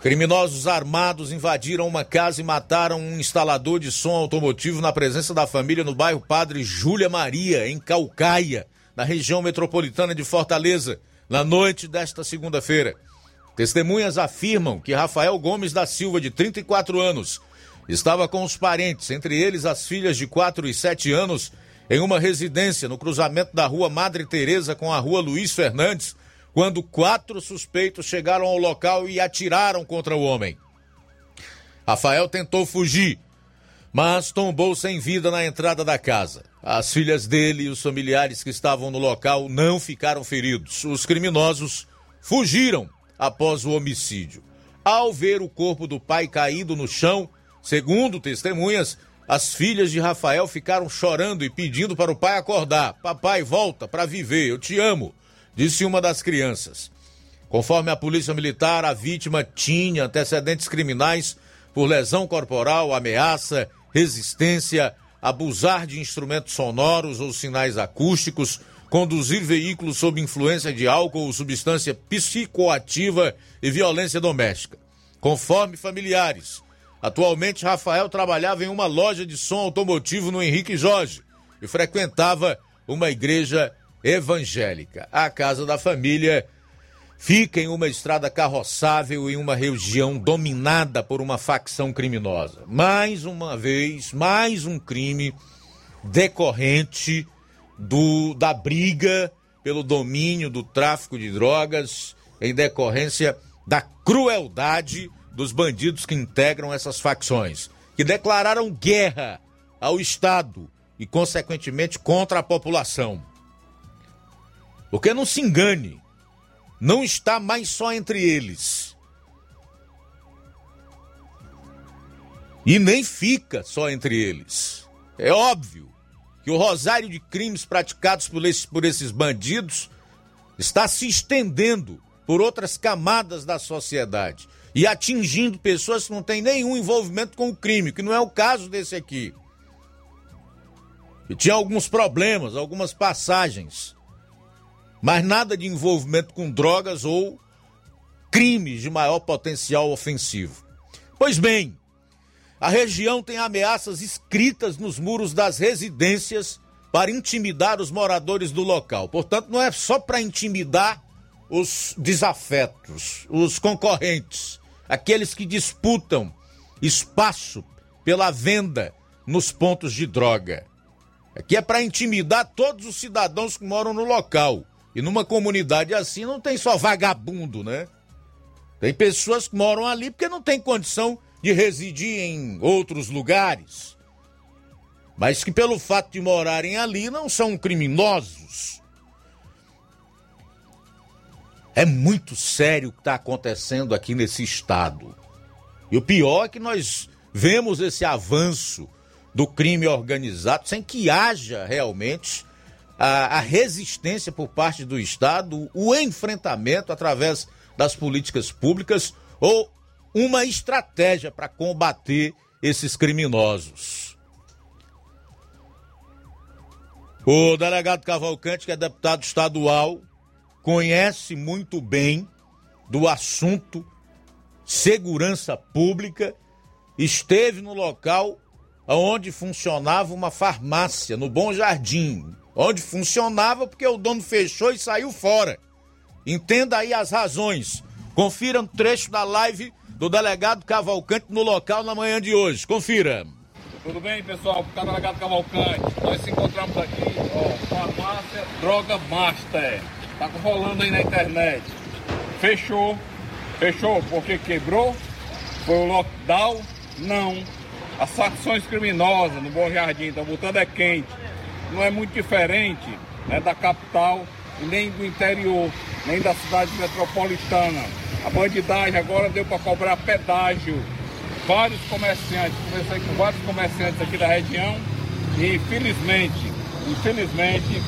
Criminosos armados invadiram uma casa e mataram um instalador de som automotivo na presença da família no bairro Padre Júlia Maria, em Caucaia, na região metropolitana de Fortaleza, na noite desta segunda-feira. Testemunhas afirmam que Rafael Gomes da Silva, de 34 anos, estava com os parentes, entre eles as filhas de 4 e 7 anos, em uma residência no cruzamento da Rua Madre Teresa com a Rua Luiz Fernandes, quando 4 suspeitos chegaram ao local e atiraram contra o homem. Rafael tentou fugir, mas tombou sem vida na entrada da casa. As filhas dele e os familiares que estavam no local não ficaram feridos. Os criminosos fugiram após o homicídio. Ao ver o corpo do pai caído no chão, segundo testemunhas, as filhas de Rafael ficaram chorando e pedindo para o pai acordar. "Papai, volta para viver, eu te amo", disse uma das crianças. Conforme a Polícia Militar, a vítima tinha antecedentes criminais por lesão corporal, ameaça, resistência, abusar de instrumentos sonoros ou sinais acústicos, conduzir veículo sob influência de álcool ou substância psicoativa e violência doméstica. Conforme familiares, atualmente Rafael trabalhava em uma loja de som automotivo no Henrique Jorge e frequentava uma igreja evangélica. A casa da família fica em uma estrada carroçável em uma região dominada por uma facção criminosa. Mais uma vez, mais um crime decorrente da briga pelo domínio do tráfico de drogas, em decorrência da crueldade dos bandidos que integram essas facções, que declararam guerra ao Estado e, consequentemente, contra a população. Porque não se engane, não está mais só entre eles. E nem fica só entre eles. É óbvio que o rosário de crimes praticados por esses bandidos está se estendendo por outras camadas da sociedade e atingindo pessoas que não têm nenhum envolvimento com o crime, que não é o caso desse aqui. E tinha alguns problemas, algumas passagens, mas nada de envolvimento com drogas ou crimes de maior potencial ofensivo. Pois bem, a região tem ameaças escritas nos muros das residências para intimidar os moradores do local. Portanto, não é só para intimidar os desafetos, os concorrentes, aqueles que disputam espaço pela venda nos pontos de droga. Aqui é para intimidar todos os cidadãos que moram no local. E numa comunidade assim não tem só vagabundo, né? Tem pessoas que moram ali porque não tem condição de residir em outros lugares, mas que pelo fato de morarem ali não são criminosos. É muito sério o que está acontecendo aqui nesse estado. E o pior é que nós vemos esse avanço do crime organizado sem que haja realmente a resistência por parte do Estado, o enfrentamento através das políticas públicas ou uma estratégia para combater esses criminosos. O delegado Cavalcante, que é deputado estadual, conhece muito bem do assunto segurança pública, esteve no local onde funcionava uma farmácia, no Bom Jardim, onde funcionava porque o dono fechou e saiu fora. Entenda aí as razões. Confira um trecho da live do delegado Cavalcante no local na manhã de hoje. Confira. Tudo bem, pessoal? Aqui está o delegado Cavalcante. Nós nos encontramos aqui, ó, farmácia Droga Master. Tá rolando aí na internet. Fechou porque quebrou? Foi o lockdown? Não. As facções criminosas no Bom Jardim estão botando é quente. Não é muito diferente, né, da capital, nem do interior, nem da cidade metropolitana. A bandidagem agora deu para cobrar pedágio. Vários comerciantes, conversei com vários comerciantes aqui da região e infelizmente,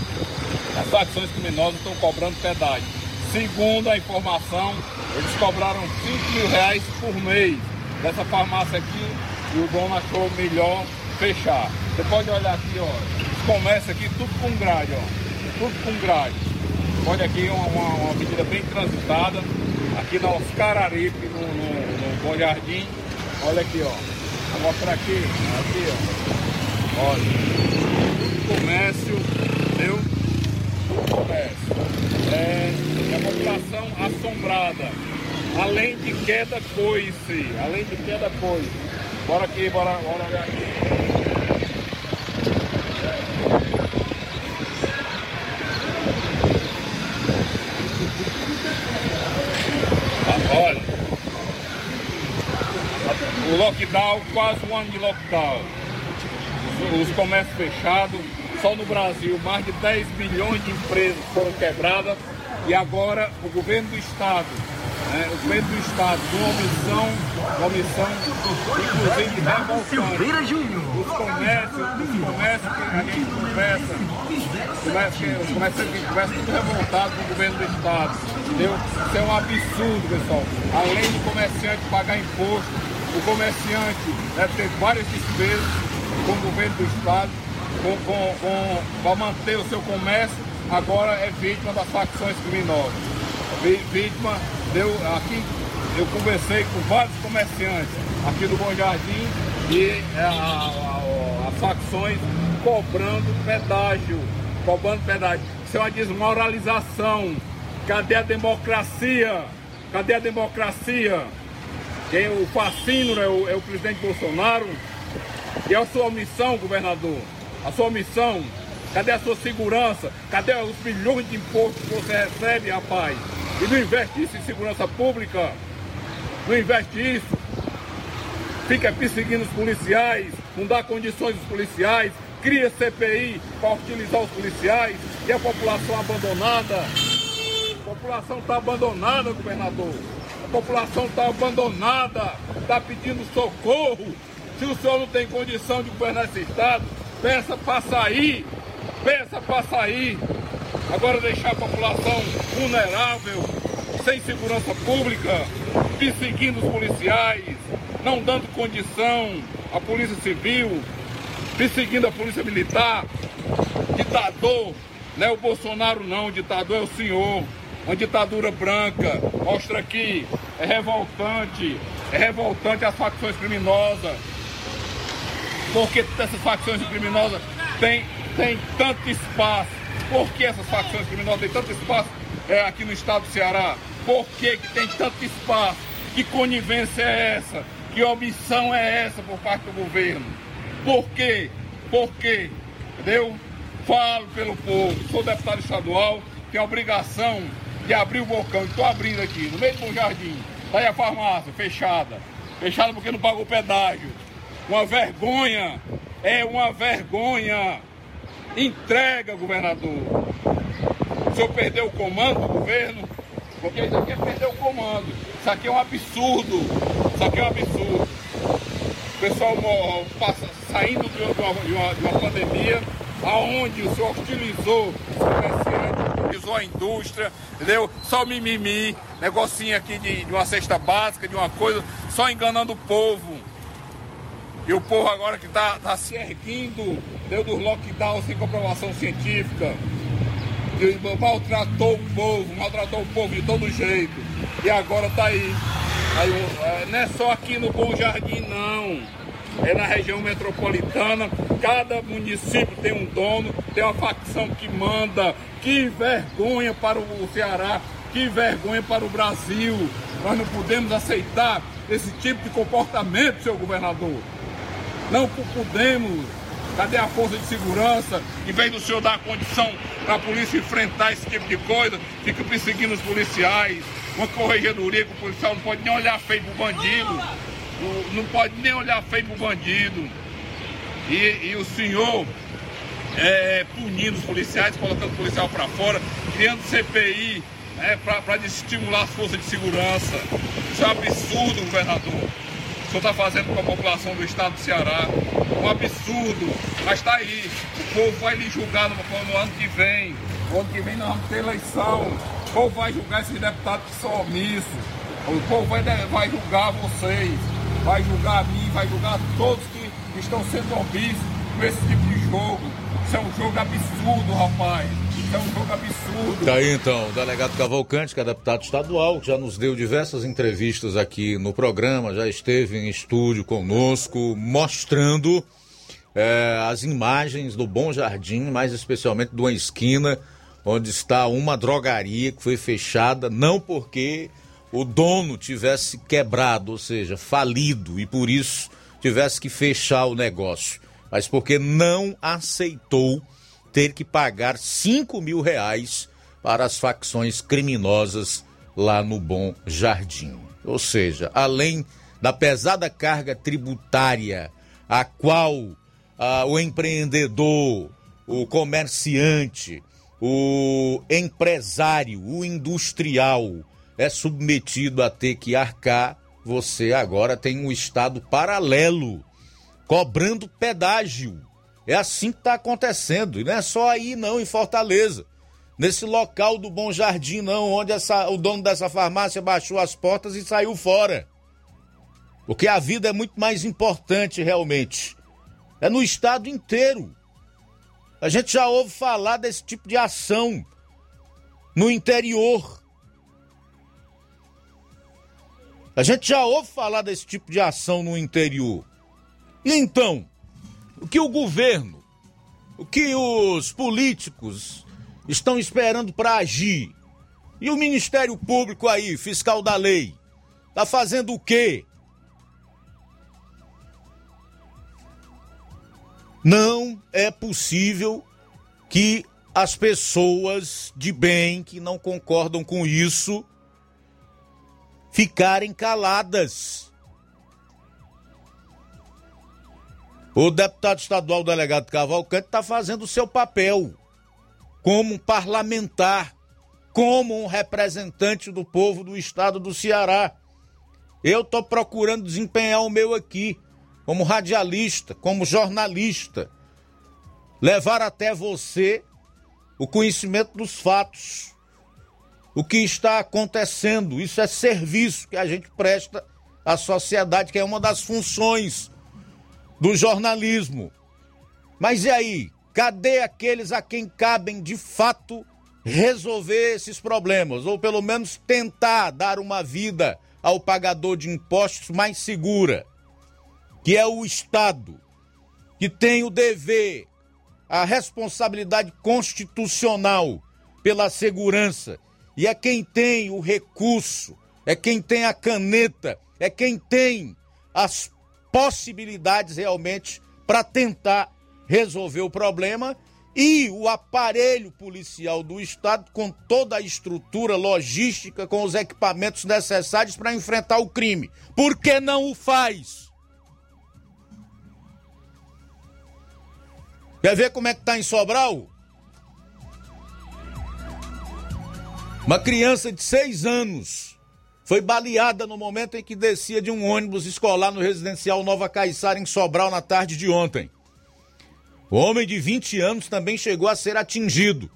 as facções criminosas estão cobrando pedágio. Segundo a informação, eles cobraram R$5.000 por mês dessa farmácia aqui e o dono achou melhor fechar. Você pode olhar aqui, ó, começa aqui tudo com grade, ó, tudo com grade. Olha aqui uma avenida bem transitada, aqui na Oscar Aripe, no Bom Jardim. Olha aqui, ó, vou mostrar aqui, ó, olha, tudo comércio, entendeu? Tudo comércio, a população assombrada, além de queda coice, bora olhar aqui. Olha, o lockdown, quase um ano de lockdown, os comércios fechados, só no Brasil mais de 10 milhões de empresas foram quebradas e agora o governo do Estado, né, uma omissão inclusive revoltante. Os comércios que a gente conversa tudo revoltado com o governo do Estado, entendeu? Isso é um absurdo, pessoal. Além do comerciante pagar imposto, o comerciante deve ter várias despesas com o governo do Estado, para manter o seu comércio, agora é vítima das facções criminosas. Vítima, aqui eu conversei com vários comerciantes aqui do Bom Jardim e as facções cobrando pedágio. Isso é uma desmoralização. Cadê a democracia? Cadê a democracia? Quem o fascínio é o presidente Bolsonaro. E é a sua omissão, governador. A sua omissão. Cadê a sua segurança? Cadê os bilhões de impostos que você recebe, rapaz? E não investe isso em segurança pública? Não investe isso? Fica perseguindo os policiais, não dá condições aos policiais, cria CPI para utilizar os policiais e a população abandonada. A população está abandonada, governador. A população está abandonada, está pedindo socorro. Se o senhor não tem condição de governar esse estado, peça para sair, peça para sair. Agora deixar a população vulnerável, sem segurança pública, perseguindo os policiais, não dando condição à Polícia Civil, perseguindo a Polícia Militar. Ditador, não é o Bolsonaro não, o ditador é o senhor. Uma ditadura branca, mostra aqui, é revoltante as facções criminosas. Porque essas facções criminosas têm tanto espaço? Por que essas facções criminosas têm tanto espaço aqui no estado do Ceará? Por que tem tanto espaço? Que conivência é essa? Que omissão é essa por parte do governo? Por quê? Por quê? Entendeu? Falo pelo povo, sou deputado estadual, tenho a obrigação de abrir o bocão. Estou abrindo aqui, no meio do Bom Jardim. Daí a farmácia, fechada. Fechada porque não pagou pedágio. Uma vergonha. É uma vergonha. Entrega, governador. O senhor perdeu o comando do governo? Porque isso aqui é perder o comando. Isso aqui é um absurdo. Isso aqui é um absurdo. O pessoal passa, saindo de uma pandemia, aonde o senhor hostilizou os comerciantes, a indústria, entendeu? Só mimimi, negocinho aqui de uma cesta básica, de uma coisa, só enganando o povo. E o povo agora que tá se erguindo, deu dos lockdown sem comprovação científica, e maltratou o povo de todo jeito. E agora tá aí. Não é só aqui no Bom Jardim, não. É na região metropolitana, cada município tem um dono, tem uma facção que manda. Que vergonha para o Ceará, que vergonha para o Brasil. Nós não podemos aceitar esse tipo de comportamento, senhor governador. Não podemos. Cadê a força de segurança? Em vez do senhor dar a condição para a polícia enfrentar esse tipo de coisa, fica perseguindo os policiais. Uma corregedoria que o policial não pode nem olhar feio pro bandido. Não pode nem olhar feio pro bandido. E o senhor punindo os policiais, colocando o policial para fora, criando CPI para desestimular as forças de segurança. Isso é um absurdo, governador. O senhor está fazendo com a população do estado do Ceará. Um absurdo. Mas está aí. O povo vai lhe julgar no ano que vem. No ano que vem nós vamos ter eleição. O povo vai julgar esses deputados que são omissos. O povo vai julgar vocês. Vai julgar a mim, vai julgar todos que estão sendo omissos com esse tipo de jogo. Isso é um jogo absurdo, rapaz. Isso é um jogo absurdo. Tá aí, então, o delegado Cavalcante, que é deputado estadual, que já nos deu diversas entrevistas aqui no programa, já esteve em estúdio conosco, mostrando as imagens do Bom Jardim, mais especialmente de uma esquina, onde está uma drogaria que foi fechada, não porque o dono tivesse quebrado, ou seja, falido, e por isso tivesse que fechar o negócio, mas porque não aceitou ter que pagar 5 mil reais para as facções criminosas lá no Bom Jardim. Ou seja, além da pesada carga tributária a qual o empreendedor, o comerciante, o empresário, o industrial é submetido a ter que arcar, você agora tem um estado paralelo cobrando pedágio. É assim que está acontecendo. E não é só aí não, em Fortaleza. Nesse local do Bom Jardim não, onde o dono dessa farmácia baixou as portas e saiu fora. Porque a vida é muito mais importante realmente. É no estado inteiro. A gente já ouve falar desse tipo de ação no interior. A gente já ouve falar desse tipo de ação no interior. E então, o que o governo, o que os políticos estão esperando para agir? E o Ministério Público aí, fiscal da lei, tá fazendo o quê? Não é possível que as pessoas de bem que não concordam com isso ficarem caladas. O deputado estadual delegado Cavalcante está fazendo o seu papel como um parlamentar, como um representante do povo do estado do Ceará. Eu estou procurando desempenhar o meu aqui, como radialista, como jornalista, levar até você o conhecimento dos fatos, o que está acontecendo. Isso é serviço que a gente presta à sociedade, que é uma das funções do jornalismo. Mas e aí? Cadê aqueles a quem cabem, de fato, resolver esses problemas? Ou pelo menos tentar dar uma vida ao pagador de impostos mais segura, que é o Estado, que tem o dever, a responsabilidade constitucional pela segurança, e é quem tem o recurso, é quem tem a caneta, é quem tem as possibilidades realmente para tentar resolver o problema, e o aparelho policial do Estado com toda a estrutura logística, com os equipamentos necessários para enfrentar o crime. Por que não o faz? Quer ver como é que tá em Sobral? Uma criança de 6 anos foi baleada no momento em que descia de um ônibus escolar no residencial Nova Caiçara, em Sobral, na tarde de ontem. O homem de 20 anos também chegou a ser atingido.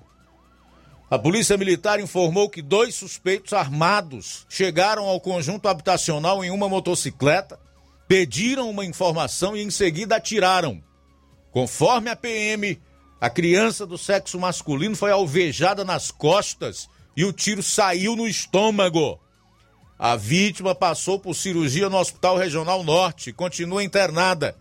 A Polícia Militar informou que 2 suspeitos armados chegaram ao conjunto habitacional em uma motocicleta, pediram uma informação e em seguida atiraram. Conforme a PM, a criança do sexo masculino foi alvejada nas costas e o tiro saiu no estômago. A vítima passou por cirurgia no Hospital Regional Norte e continua internada.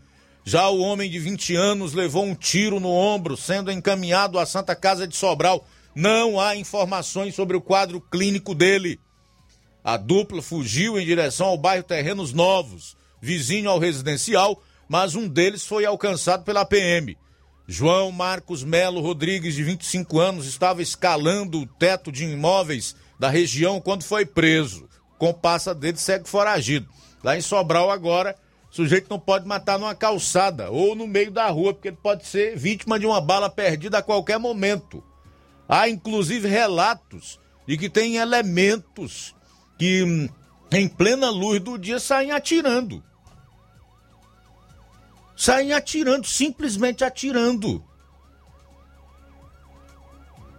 Já o homem de 20 anos levou um tiro no ombro, sendo encaminhado à Santa Casa de Sobral. Não há informações sobre o quadro clínico dele. A dupla fugiu em direção ao bairro Terrenos Novos, vizinho ao residencial, mas um deles foi alcançado pela PM. João Marcos Melo Rodrigues, de 25 anos, estava escalando o teto de imóveis da região quando foi preso. Comparsa dele segue foragido. Lá em Sobral agora, o sujeito não pode matar numa calçada ou no meio da rua, porque ele pode ser vítima de uma bala perdida a qualquer momento. Há inclusive relatos de que tem elementos que, em plena luz do dia, saem atirando. Saem atirando, simplesmente atirando.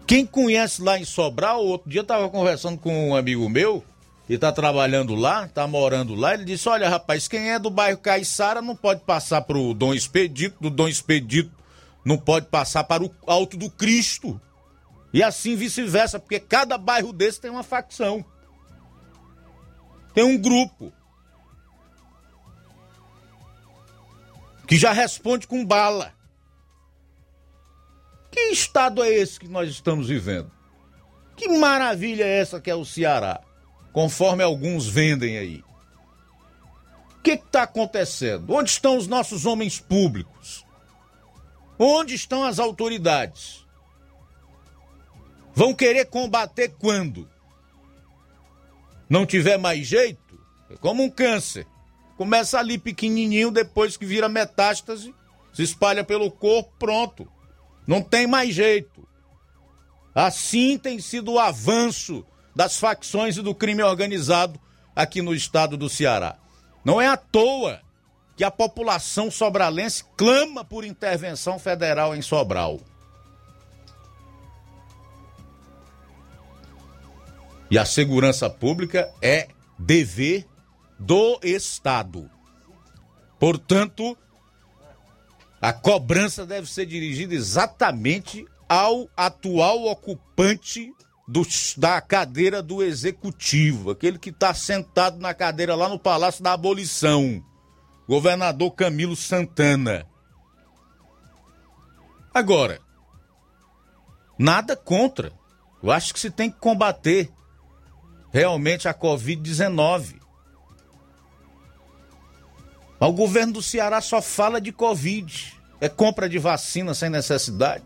Quem conhece lá em Sobral, outro dia eu estava conversando com um amigo meu, que está trabalhando lá, está morando lá, ele disse: olha, rapaz, quem é do bairro Caiçara não pode passar para o Dom Expedito, do Dom Expedito não pode passar para o Alto do Cristo, e assim vice-versa, porque cada bairro desse tem uma facção, tem um grupo que já responde com bala. Que estado é esse que nós estamos vivendo? Que maravilha é essa que é o Ceará, conforme alguns vendem aí? O que está acontecendo? Onde estão os nossos homens públicos? Onde estão as autoridades? Vão querer combater quando? Não tiver mais jeito? É como um câncer. Começa ali pequenininho, depois que vira metástase, se espalha pelo corpo, pronto. Não tem mais jeito. Assim tem sido o avanço das facções e do crime organizado aqui no estado do Ceará. Não é à toa que a população sobralense clama por intervenção federal em Sobral. E a segurança pública é dever do Estado. Portanto, a cobrança deve ser dirigida exatamente ao atual ocupante da cadeira do executivo, aquele que está sentado na cadeira lá no Palácio da Abolição, governador Camilo Santana. Agora, nada contra. Eu acho que se tem que combater realmente a Covid-19. O governo do Ceará só fala de Covid. É compra de vacina sem necessidade.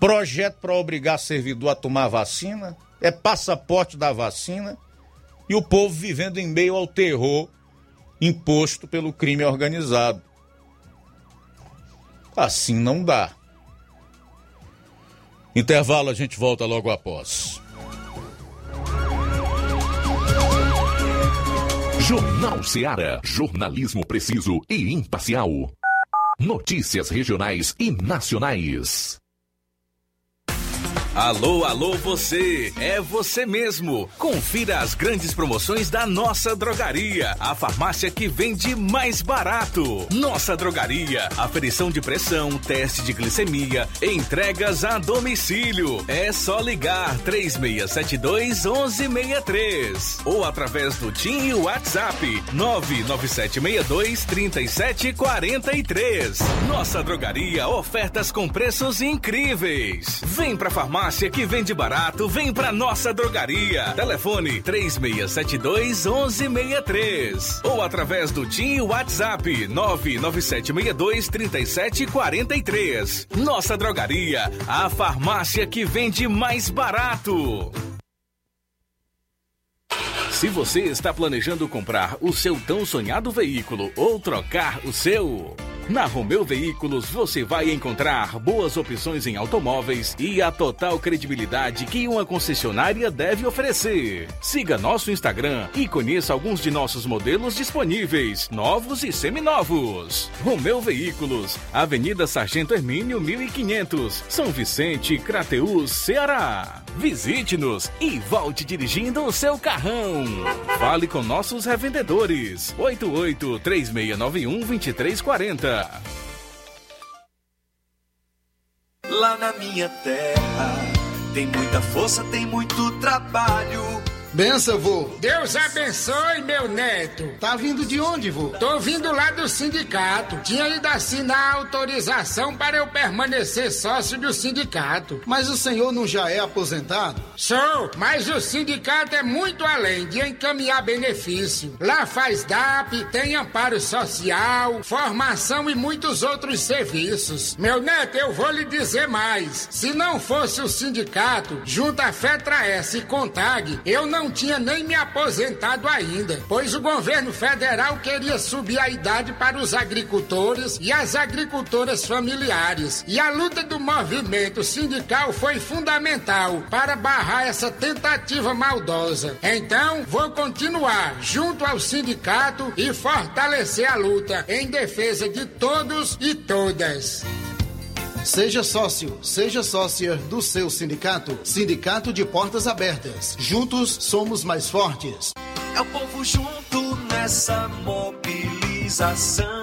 Projeto para obrigar servidor a tomar vacina. É passaporte da vacina. E o povo vivendo em meio ao terror imposto pelo crime organizado. Assim não dá. Intervalo, a gente volta logo após. Jornal Seara. Jornalismo preciso e imparcial. Notícias regionais e nacionais. Alô, alô você, é você mesmo. Confira as grandes promoções da Nossa Drogaria, a farmácia que vende mais barato. Nossa Drogaria, aferição de pressão, teste de glicemia, entregas a domicílio. É só ligar 3672-1163 ou através do TIM e WhatsApp 99762-3743. Nossa Drogaria, ofertas com preços incríveis. Vem pra farmácia que vende barato, vem pra Nossa Drogaria. Telefone 3672-1163 ou através do TIM e WhatsApp 99762-3743. Nossa Drogaria, a farmácia que vende mais barato. Se você está planejando comprar o seu tão sonhado veículo ou trocar o seu... Na Romeu Veículos você vai encontrar boas opções em automóveis e a total credibilidade que uma concessionária deve oferecer. Siga nosso Instagram e conheça alguns de nossos modelos disponíveis, novos e seminovos. Romeu Veículos, Avenida Sargento Hermínio 1500, São Vicente, Crateús, Ceará. Visite-nos e volte dirigindo o seu carrão. Fale com nossos revendedores. 88-3691-2340. Lá na minha terra tem muita força, tem muito trabalho. Benção, vô. Deus abençoe, meu neto. Tá vindo de onde, vô? Tô vindo lá do sindicato. Tinha ido assinar a autorização para eu permanecer sócio do sindicato. Mas o senhor não já é aposentado? Sou, mas o sindicato é muito além de encaminhar benefício. Lá faz DAP, tem amparo social, formação e muitos outros serviços. Meu neto, eu vou lhe dizer mais. Se não fosse o sindicato, junto à FETRA-S e CONTAG, eu não tinha nem me aposentado ainda, pois o governo federal queria subir a idade para os agricultores e as agricultoras familiares. E a luta do movimento sindical foi fundamental para barrar essa tentativa maldosa. Então, vou continuar junto ao sindicato e fortalecer a luta em defesa de todos e todas. Seja sócio, seja sócia do seu sindicato. Sindicato de Portas Abertas. Juntos somos mais fortes. É o povo junto nessa mobilização.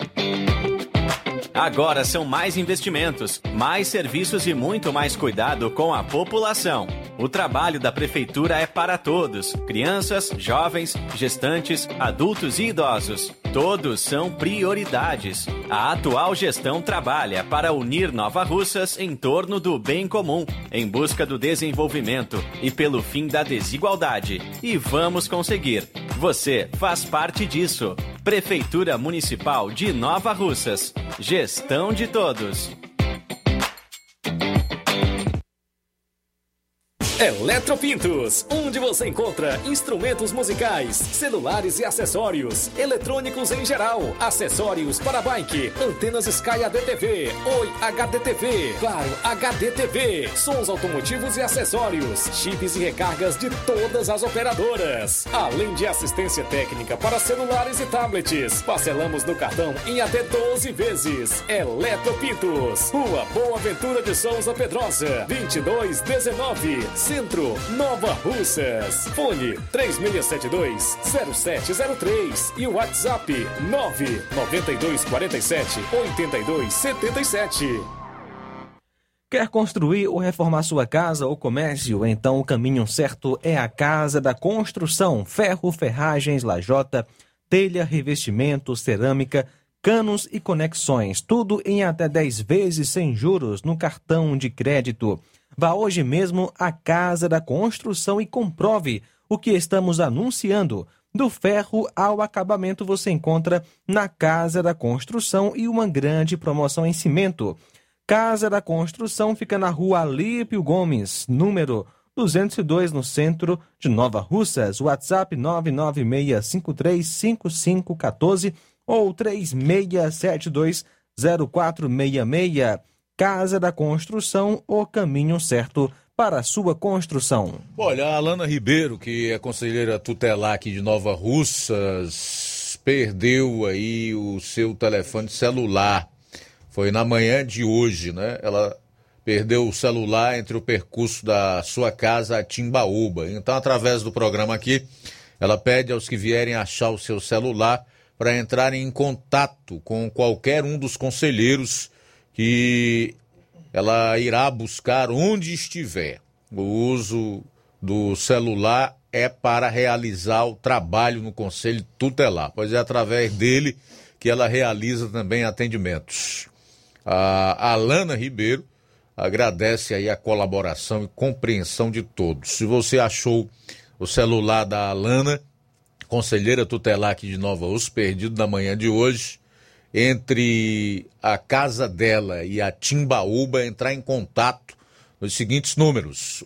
Agora são mais investimentos, mais serviços e muito mais cuidado com a população. O trabalho da Prefeitura é para todos: crianças, jovens, gestantes, adultos e idosos. Todos são prioridades. A atual gestão trabalha para unir Nova Russas em torno do bem comum, em busca do desenvolvimento e pelo fim da desigualdade. E vamos conseguir. Você faz parte disso. Prefeitura Municipal de Nova Russas. Gestão de todos. Eletropintos, onde você encontra instrumentos musicais, celulares e acessórios, eletrônicos em geral, acessórios para bike, antenas Sky ADTV, Oi HDTV, Claro HDTV, sons automotivos e acessórios, chips e recargas de todas as operadoras. Além de assistência técnica para celulares e tablets, parcelamos no cartão em até 12 vezes. Eletropintos, Rua Boa Ventura de Souza Pedrosa, 2219. Centro, Nova Russas. Fone 3672-0703 e o WhatsApp 99247-8277. Quer construir ou reformar sua casa ou comércio? Então o caminho certo é a Casa da Construção. Ferro, ferragens, lajota, telha, revestimento, cerâmica, canos e conexões. Tudo em até 10 vezes sem juros no cartão de crédito. Vá hoje mesmo à Casa da Construção e comprove o que estamos anunciando. Do ferro ao acabamento você encontra na Casa da Construção e uma grande promoção em cimento. Casa da Construção fica na Rua Alípio Gomes, número 202, no centro de Nova Russas. WhatsApp 996535514 ou 36720466. Casa da Construção, o caminho certo para a sua construção. Olha, a Alana Ribeiro, que é conselheira tutelar aqui de Nova Russas, perdeu aí o seu telefone celular. Foi na manhã de hoje, né? Ela perdeu o celular entre o percurso da sua casa a Timbaúba. Então, através do programa aqui, ela pede aos que vierem achar o seu celular para entrarem em contato com qualquer um dos conselheiros que ela irá buscar onde estiver. O uso do celular é para realizar o trabalho no Conselho Tutelar, pois é através dele que ela realiza também atendimentos. A Alana Ribeiro agradece aí a colaboração e compreensão de todos. Se você achou o celular da Alana, conselheira tutelar aqui de Nova Russas, perdido na manhã de hoje, entre a casa dela e a Timbaúba, entrar em contato nos seguintes números: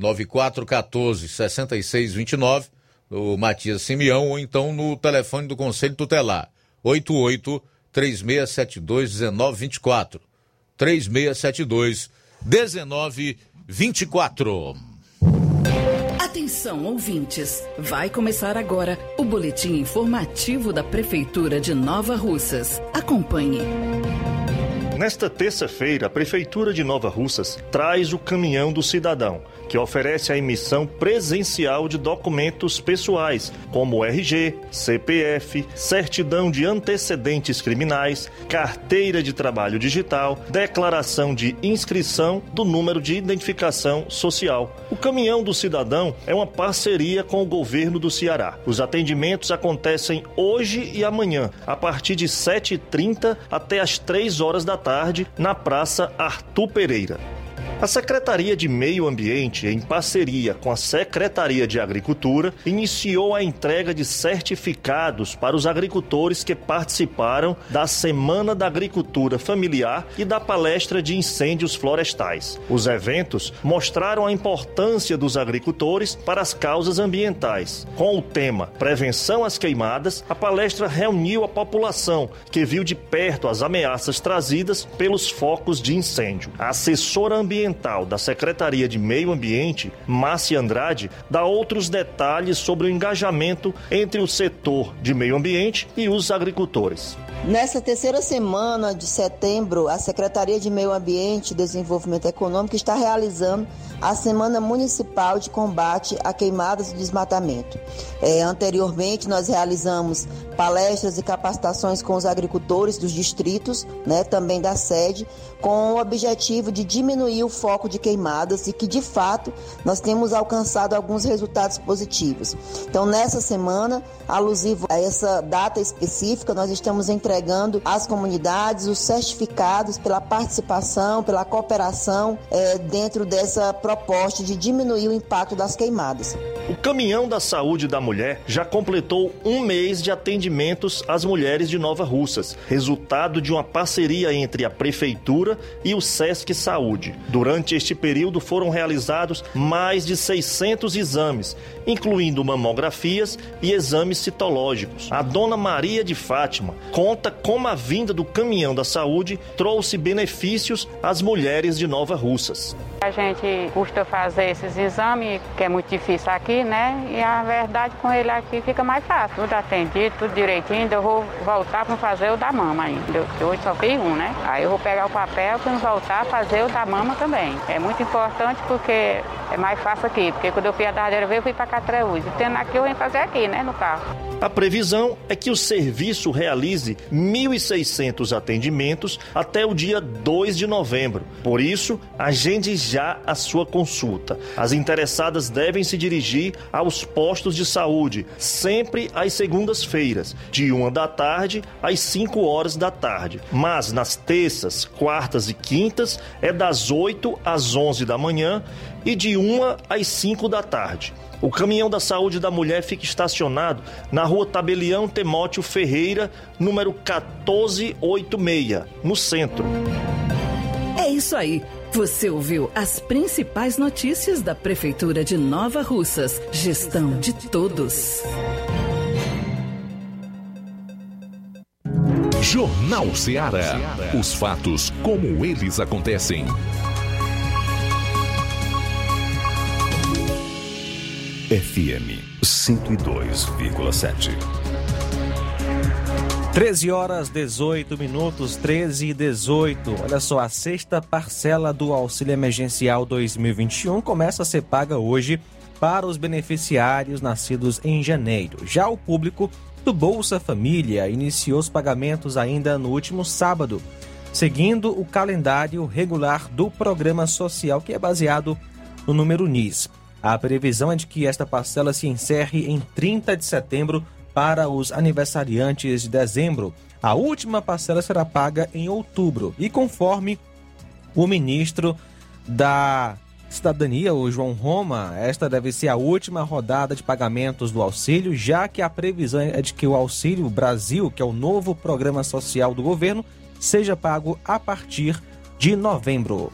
889-9414-6629, no Matias Simeão, ou então no telefone do Conselho Tutelar, 88-3672-1924, 3672-1924. Atenção, ouvintes! Vai começar agora o boletim informativo da Prefeitura de Nova Russas. Acompanhe. Nesta terça-feira, a Prefeitura de Nova Russas traz o Caminhão do Cidadão, que oferece a emissão presencial de documentos pessoais, como RG, CPF, certidão de antecedentes criminais, carteira de trabalho digital, declaração de inscrição do número de identificação social. O Caminhão do Cidadão é uma parceria com o governo do Ceará. Os atendimentos acontecem hoje e amanhã, a partir de 7h30 até as 3 horas da tarde, na Praça Arthur Pereira. A Secretaria de Meio Ambiente, em parceria com a Secretaria de Agricultura, iniciou a entrega de certificados para os agricultores que participaram da Semana da Agricultura Familiar e da palestra de incêndios florestais. Os eventos mostraram a importância dos agricultores para as causas ambientais. Com o tema Prevenção às Queimadas, a palestra reuniu a população que viu de perto as ameaças trazidas pelos focos de incêndio. A assessora ambiental da Secretaria de Meio Ambiente, Márcia Andrade, dá outros detalhes sobre o engajamento entre o setor de meio ambiente e os agricultores. Nessa terceira semana de setembro, a Secretaria de Meio Ambiente e Desenvolvimento Econômico está realizando a Semana Municipal de Combate a Queimadas e Desmatamento. Anteriormente, nós realizamos palestras e capacitações com os agricultores dos distritos, né, também da sede, com o objetivo de diminuir o foco de queimadas e que, de fato, nós temos alcançado alguns resultados positivos. Então, nessa semana, alusivo a essa data específica, nós estamos entregando às comunidades os certificados pela participação, pela cooperação dentro dessa proposta de diminuir o impacto das queimadas. O Caminhão da Saúde da Mulher já completou um mês de atendimentos às mulheres de Nova Russas, resultado de uma parceria entre a Prefeitura e o Sesc Saúde. Durante este período foram realizados mais de 600 exames, incluindo mamografias e exames citológicos. A dona Maria de Fátima conta como a vinda do Caminhão da Saúde trouxe benefícios às mulheres de Nova Russas. A gente custa fazer esses exames, que é muito difícil aqui, né? E a verdade, com ele aqui fica mais fácil. Tudo atendido, tudo direitinho. Ainda eu vou voltar para fazer o da mama ainda. Hoje só fiz um, né? Aí eu vou pegar o papel para voltar a fazer o da mama também. É muito importante porque é mais fácil aqui. Porque quando eu fui a Dardeira, eu fui para Catreús. E tendo aqui, eu venho fazer aqui, né? No carro. A previsão é que o serviço realize 1.600 atendimentos até o dia 2 de novembro. Por isso, agende já a sua consulta. As interessadas devem se dirigir aos postos de saúde, sempre às segundas-feiras, de 1 da tarde às 5 horas da tarde. Mas nas terças, quartas e quintas é das 8 às 11 da manhã e de 1 às 5 da tarde. O Caminhão da Saúde da Mulher fica estacionado na rua Tabelião Timóteo Ferreira, número 1486, no centro. É isso aí. Você ouviu as principais notícias da Prefeitura de Nova Russas. Gestão de todos. Jornal Seara. Os fatos como eles acontecem. FM 102,7. 13h18, 13h18. Olha só, a sexta parcela do Auxílio Emergencial 2021 começa a ser paga hoje para os beneficiários nascidos em janeiro. Já o público do Bolsa Família iniciou os pagamentos ainda no último sábado, seguindo o calendário regular do programa social, que é baseado no número NIS. A previsão é de que esta parcela se encerre em 30 de setembro para os aniversariantes de dezembro. A última parcela será paga em outubro. E conforme o ministro da Cidadania, o João Roma, esta deve ser a última rodada de pagamentos do auxílio, já que a previsão é de que o Auxílio Brasil, que é o novo programa social do governo, seja pago a partir de novembro.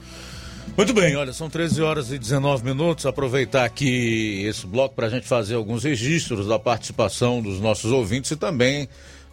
Muito bem, olha, são 13h19. Aproveitar aqui esse bloco para a gente fazer alguns registros da participação dos nossos ouvintes e também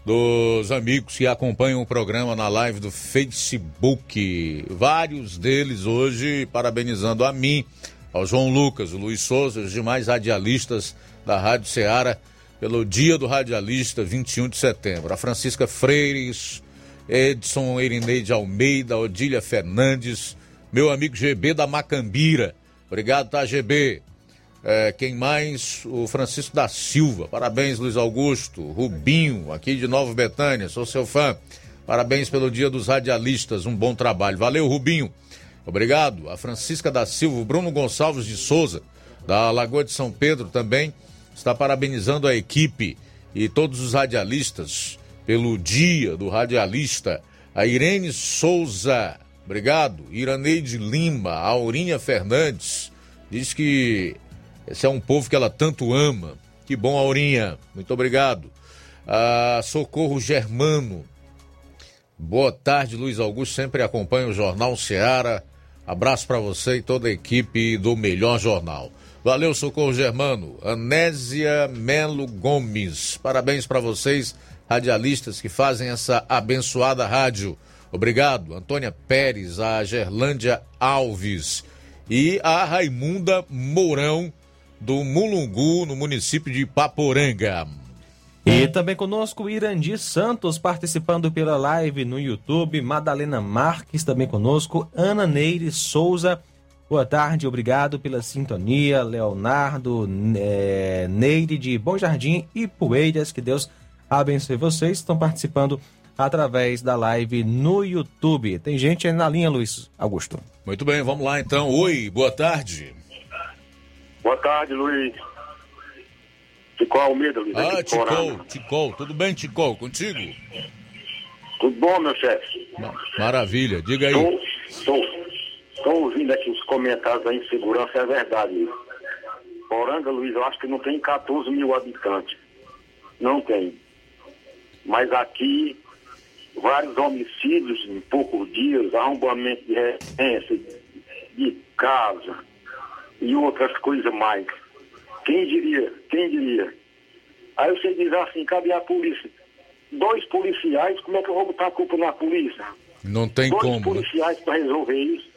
dos amigos que acompanham o programa na live do Facebook. Vários deles hoje parabenizando a mim, ao João Lucas, o Luiz Souza e os demais radialistas da Rádio Ceará pelo Dia do Radialista, 21 de setembro. A Francisca Freires, Edson Irineide Almeida, Odília Fernandes, meu amigo GB da Macambira. Obrigado, tá, GB? Quem mais? O Francisco da Silva. Parabéns, Luiz Augusto. Rubinho, aqui de Nova Betânia. Sou seu fã. Parabéns pelo Dia dos Radialistas. Um bom trabalho. Valeu, Rubinho. Obrigado. A Francisca da Silva. O Bruno Gonçalves de Souza, da Lagoa de São Pedro também, está parabenizando a equipe e todos os radialistas pelo Dia do Radialista. A Irene Souza, obrigado. Iraneide Lima, a Aurinha Fernandes, diz que esse é um povo que ela tanto ama. Que bom, Aurinha. Muito obrigado. Ah, Socorro Germano. Boa tarde, Luiz Augusto. Sempre acompanha o Jornal Seara. Abraço para você e toda a equipe do Melhor Jornal. Valeu, Socorro Germano. Anésia Melo Gomes. Parabéns para vocês, radialistas que fazem essa abençoada rádio. Obrigado, Antônia Pérez, a Gerlândia Alves e a Raimunda Mourão, do Mulungu, no município de Paporanga. E também conosco, Irandi Santos, participando pela live no YouTube, Madalena Marques também conosco, Ana Neire Souza, Boa tarde, obrigado pela sintonia, Leonardo, Neide de Bom Jardim e Poeiras, que Deus abençoe vocês. Estão participando através da live no YouTube. Tem gente aí na linha, Luiz Augusto. Muito bem, vamos lá então. Oi, boa tarde. Boa tarde, Luiz. Ticol Almeida, Luiz. Ah, Ticol, tudo bem, Ticol? Contigo? Tudo bom, meu chefe? Maravilha, diga aí. Estou ouvindo aqui os comentários da insegurança, é verdade. Poranga, Luiz, eu acho que não tem 14 mil habitantes. Não tem. Mas aqui, vários homicídios em poucos dias, arrombamento de residência, de casa e outras coisas mais. Quem diria? Quem diria? Aí você diz assim, cadê a polícia? 2 policiais, como é que eu vou botar a culpa na polícia? Não tem 2 como. 2 policiais, né, para resolver isso.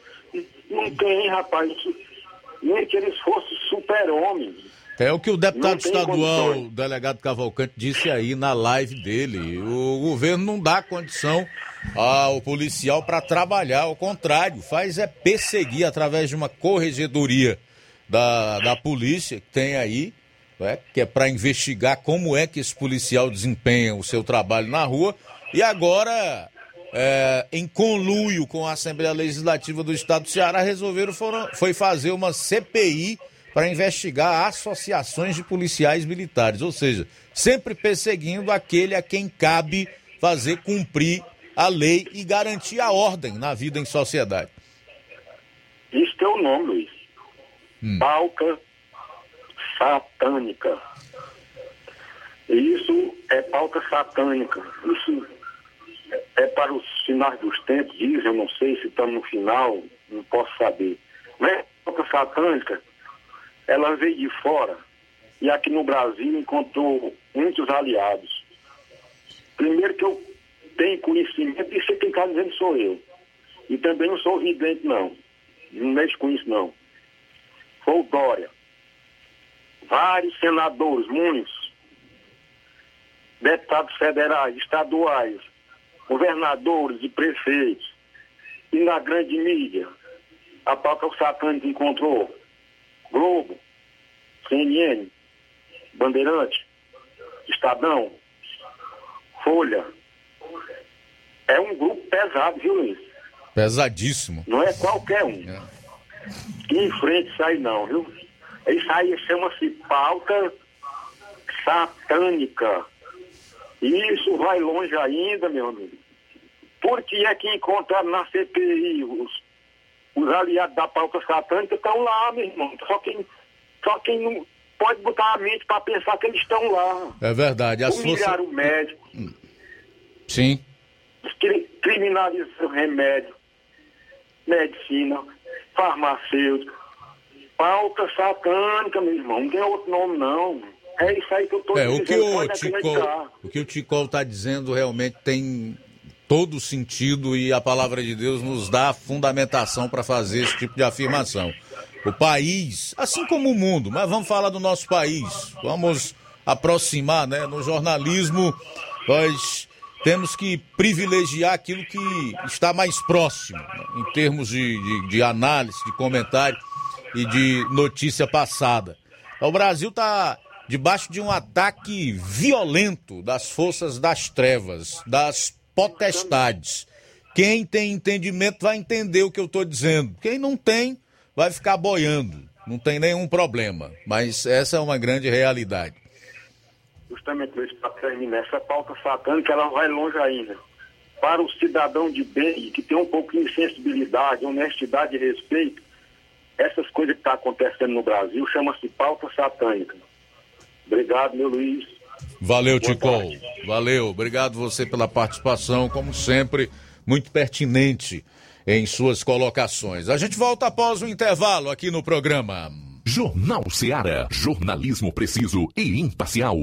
Não tem, rapaz, nem que eles fossem super-homens. É o que o deputado estadual, o delegado Cavalcante, disse aí na live dele. O governo não dá condição ao policial para trabalhar, ao contrário, faz é perseguir através de uma corregedoria da polícia que tem aí, né, que é para investigar como é que esse policial desempenha o seu trabalho na rua. E agora, em conluio com a Assembleia Legislativa do Estado do Ceará, resolveram foi fazer uma CPI para investigar associações de policiais militares, ou seja, sempre perseguindo aquele a quem cabe fazer cumprir a lei e garantir a ordem na vida em sociedade. Isso tem um nome, Luiz. Pauta satânica. Isso é pauta satânica. Isso é para os finais dos tempos, dizem, eu não sei se estamos no final, não posso saber. Mas a pauta satânica, ela veio de fora e aqui no Brasil encontrou muitos aliados. Primeiro que eu tenho conhecimento, e você quem está dizendo sou eu. E também não sou vidente, não. Não mexo com isso, não. Foi o Dória. Vários senadores, muitos, deputados federais, estaduais, governadores e prefeitos, e na grande mídia, a pauta satânica encontrou Globo, CNN, Bandeirante, Estadão, Folha. É um grupo pesado, viu, Luiz? Pesadíssimo. Não é qualquer um. Que enfrente isso aí não, viu? Isso aí chama-se pauta satânica. E isso vai longe ainda, meu amigo. Porque é que encontraram na CPI os aliados da pauta satânica estão lá, meu irmão. Só quem não pode botar a mente para pensar que eles estão lá. É verdade. Humilharam o médico. Sim. Criminalizaram remédio, medicina, farmacêutico. Pauta satânica, meu irmão. Não tem outro nome, não. É isso aí que eu estou dizendo. O que o Ticol está dizendo realmente tem todo sentido e a palavra de Deus nos dá fundamentação para fazer esse tipo de afirmação. O país, assim como o mundo, mas vamos falar do nosso país, vamos aproximar, né? No jornalismo, nós temos que privilegiar aquilo que está mais próximo, né, em termos de análise, de comentário e de notícia passada. O Brasil está debaixo de um ataque violento das forças das trevas, das potestades. Quem tem entendimento vai entender o que eu estou dizendo. Quem não tem, vai ficar boiando. Não tem nenhum problema. Mas essa é uma grande realidade. Justamente isso, para terminar, essa pauta satânica, ela vai longe ainda. Para o cidadão de bem, que tem um pouquinho de sensibilidade, honestidade e respeito, essas coisas que estão acontecendo no Brasil chama-se pauta satânica. Obrigado, meu Luiz. Valeu, Ticol. Valeu. Obrigado você pela participação, como sempre, muito pertinente em suas colocações. A gente volta após o intervalo aqui no programa. Jornal Seara. Jornalismo preciso e imparcial.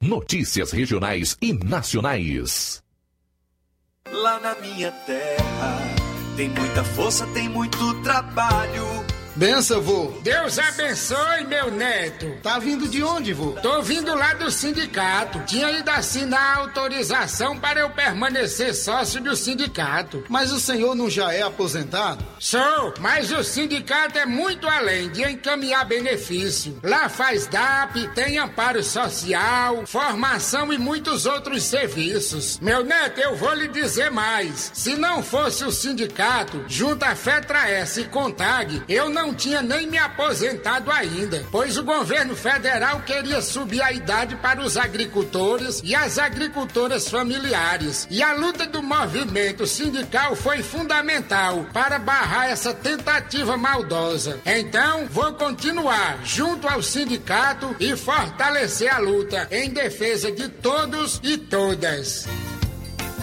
Notícias regionais e nacionais. Lá na minha terra tem muita força, tem muito trabalho. Benção, vô. Deus abençoe, meu neto. Tá vindo de onde, vô? Tô vindo lá do sindicato. Tinha ido assinar a autorização para eu permanecer sócio do sindicato. Mas o senhor não já é aposentado? Sou, mas o sindicato é muito além de encaminhar benefício. Lá faz DAP, tem amparo social, formação e muitos outros serviços. Meu neto, eu vou lhe dizer mais. Se não fosse o sindicato, junto à FETRA-S e CONTAG, eu não tinha nem me aposentado ainda, pois o governo federal queria subir a idade para os agricultores e as agricultoras familiares. E a luta do movimento sindical foi fundamental para barrar essa tentativa maldosa. Então, vou continuar junto ao sindicato e fortalecer a luta em defesa de todos e todas.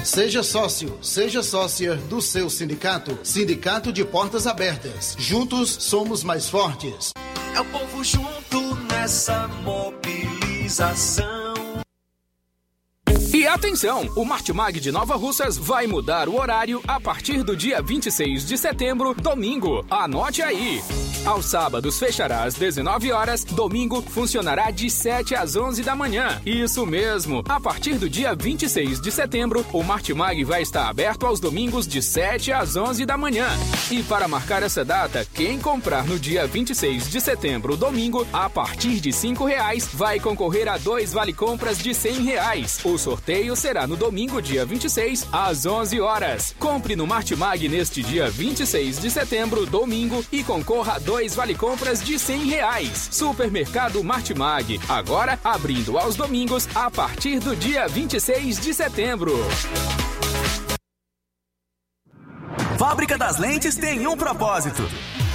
Seja sócio, seja sócia do seu sindicato. Sindicato de Portas Abertas. Juntos somos mais fortes. É o povo junto nessa mobilização. E atenção, o Martimag de Nova Russas vai mudar o horário a partir do dia 26 de setembro, domingo. Anote aí! Aos sábados fechará às 19 horas, domingo funcionará de 7 às 11 da manhã. Isso mesmo, a partir do dia 26 de setembro, o Martimag vai estar aberto aos domingos de 7 às 11 da manhã. E para marcar essa data, quem comprar no dia 26 de setembro, domingo, a partir de R$5, vai concorrer a 2 vale-compras de R$100. O sorteio será no domingo, dia 26, às 11 horas. Compre no Martimag neste dia 26 de setembro, domingo, e concorra a 2 vale-compras de R$100. Supermercado Martimag, agora abrindo aos domingos a partir do dia 26 de setembro. Fábrica das Lentes tem um propósito: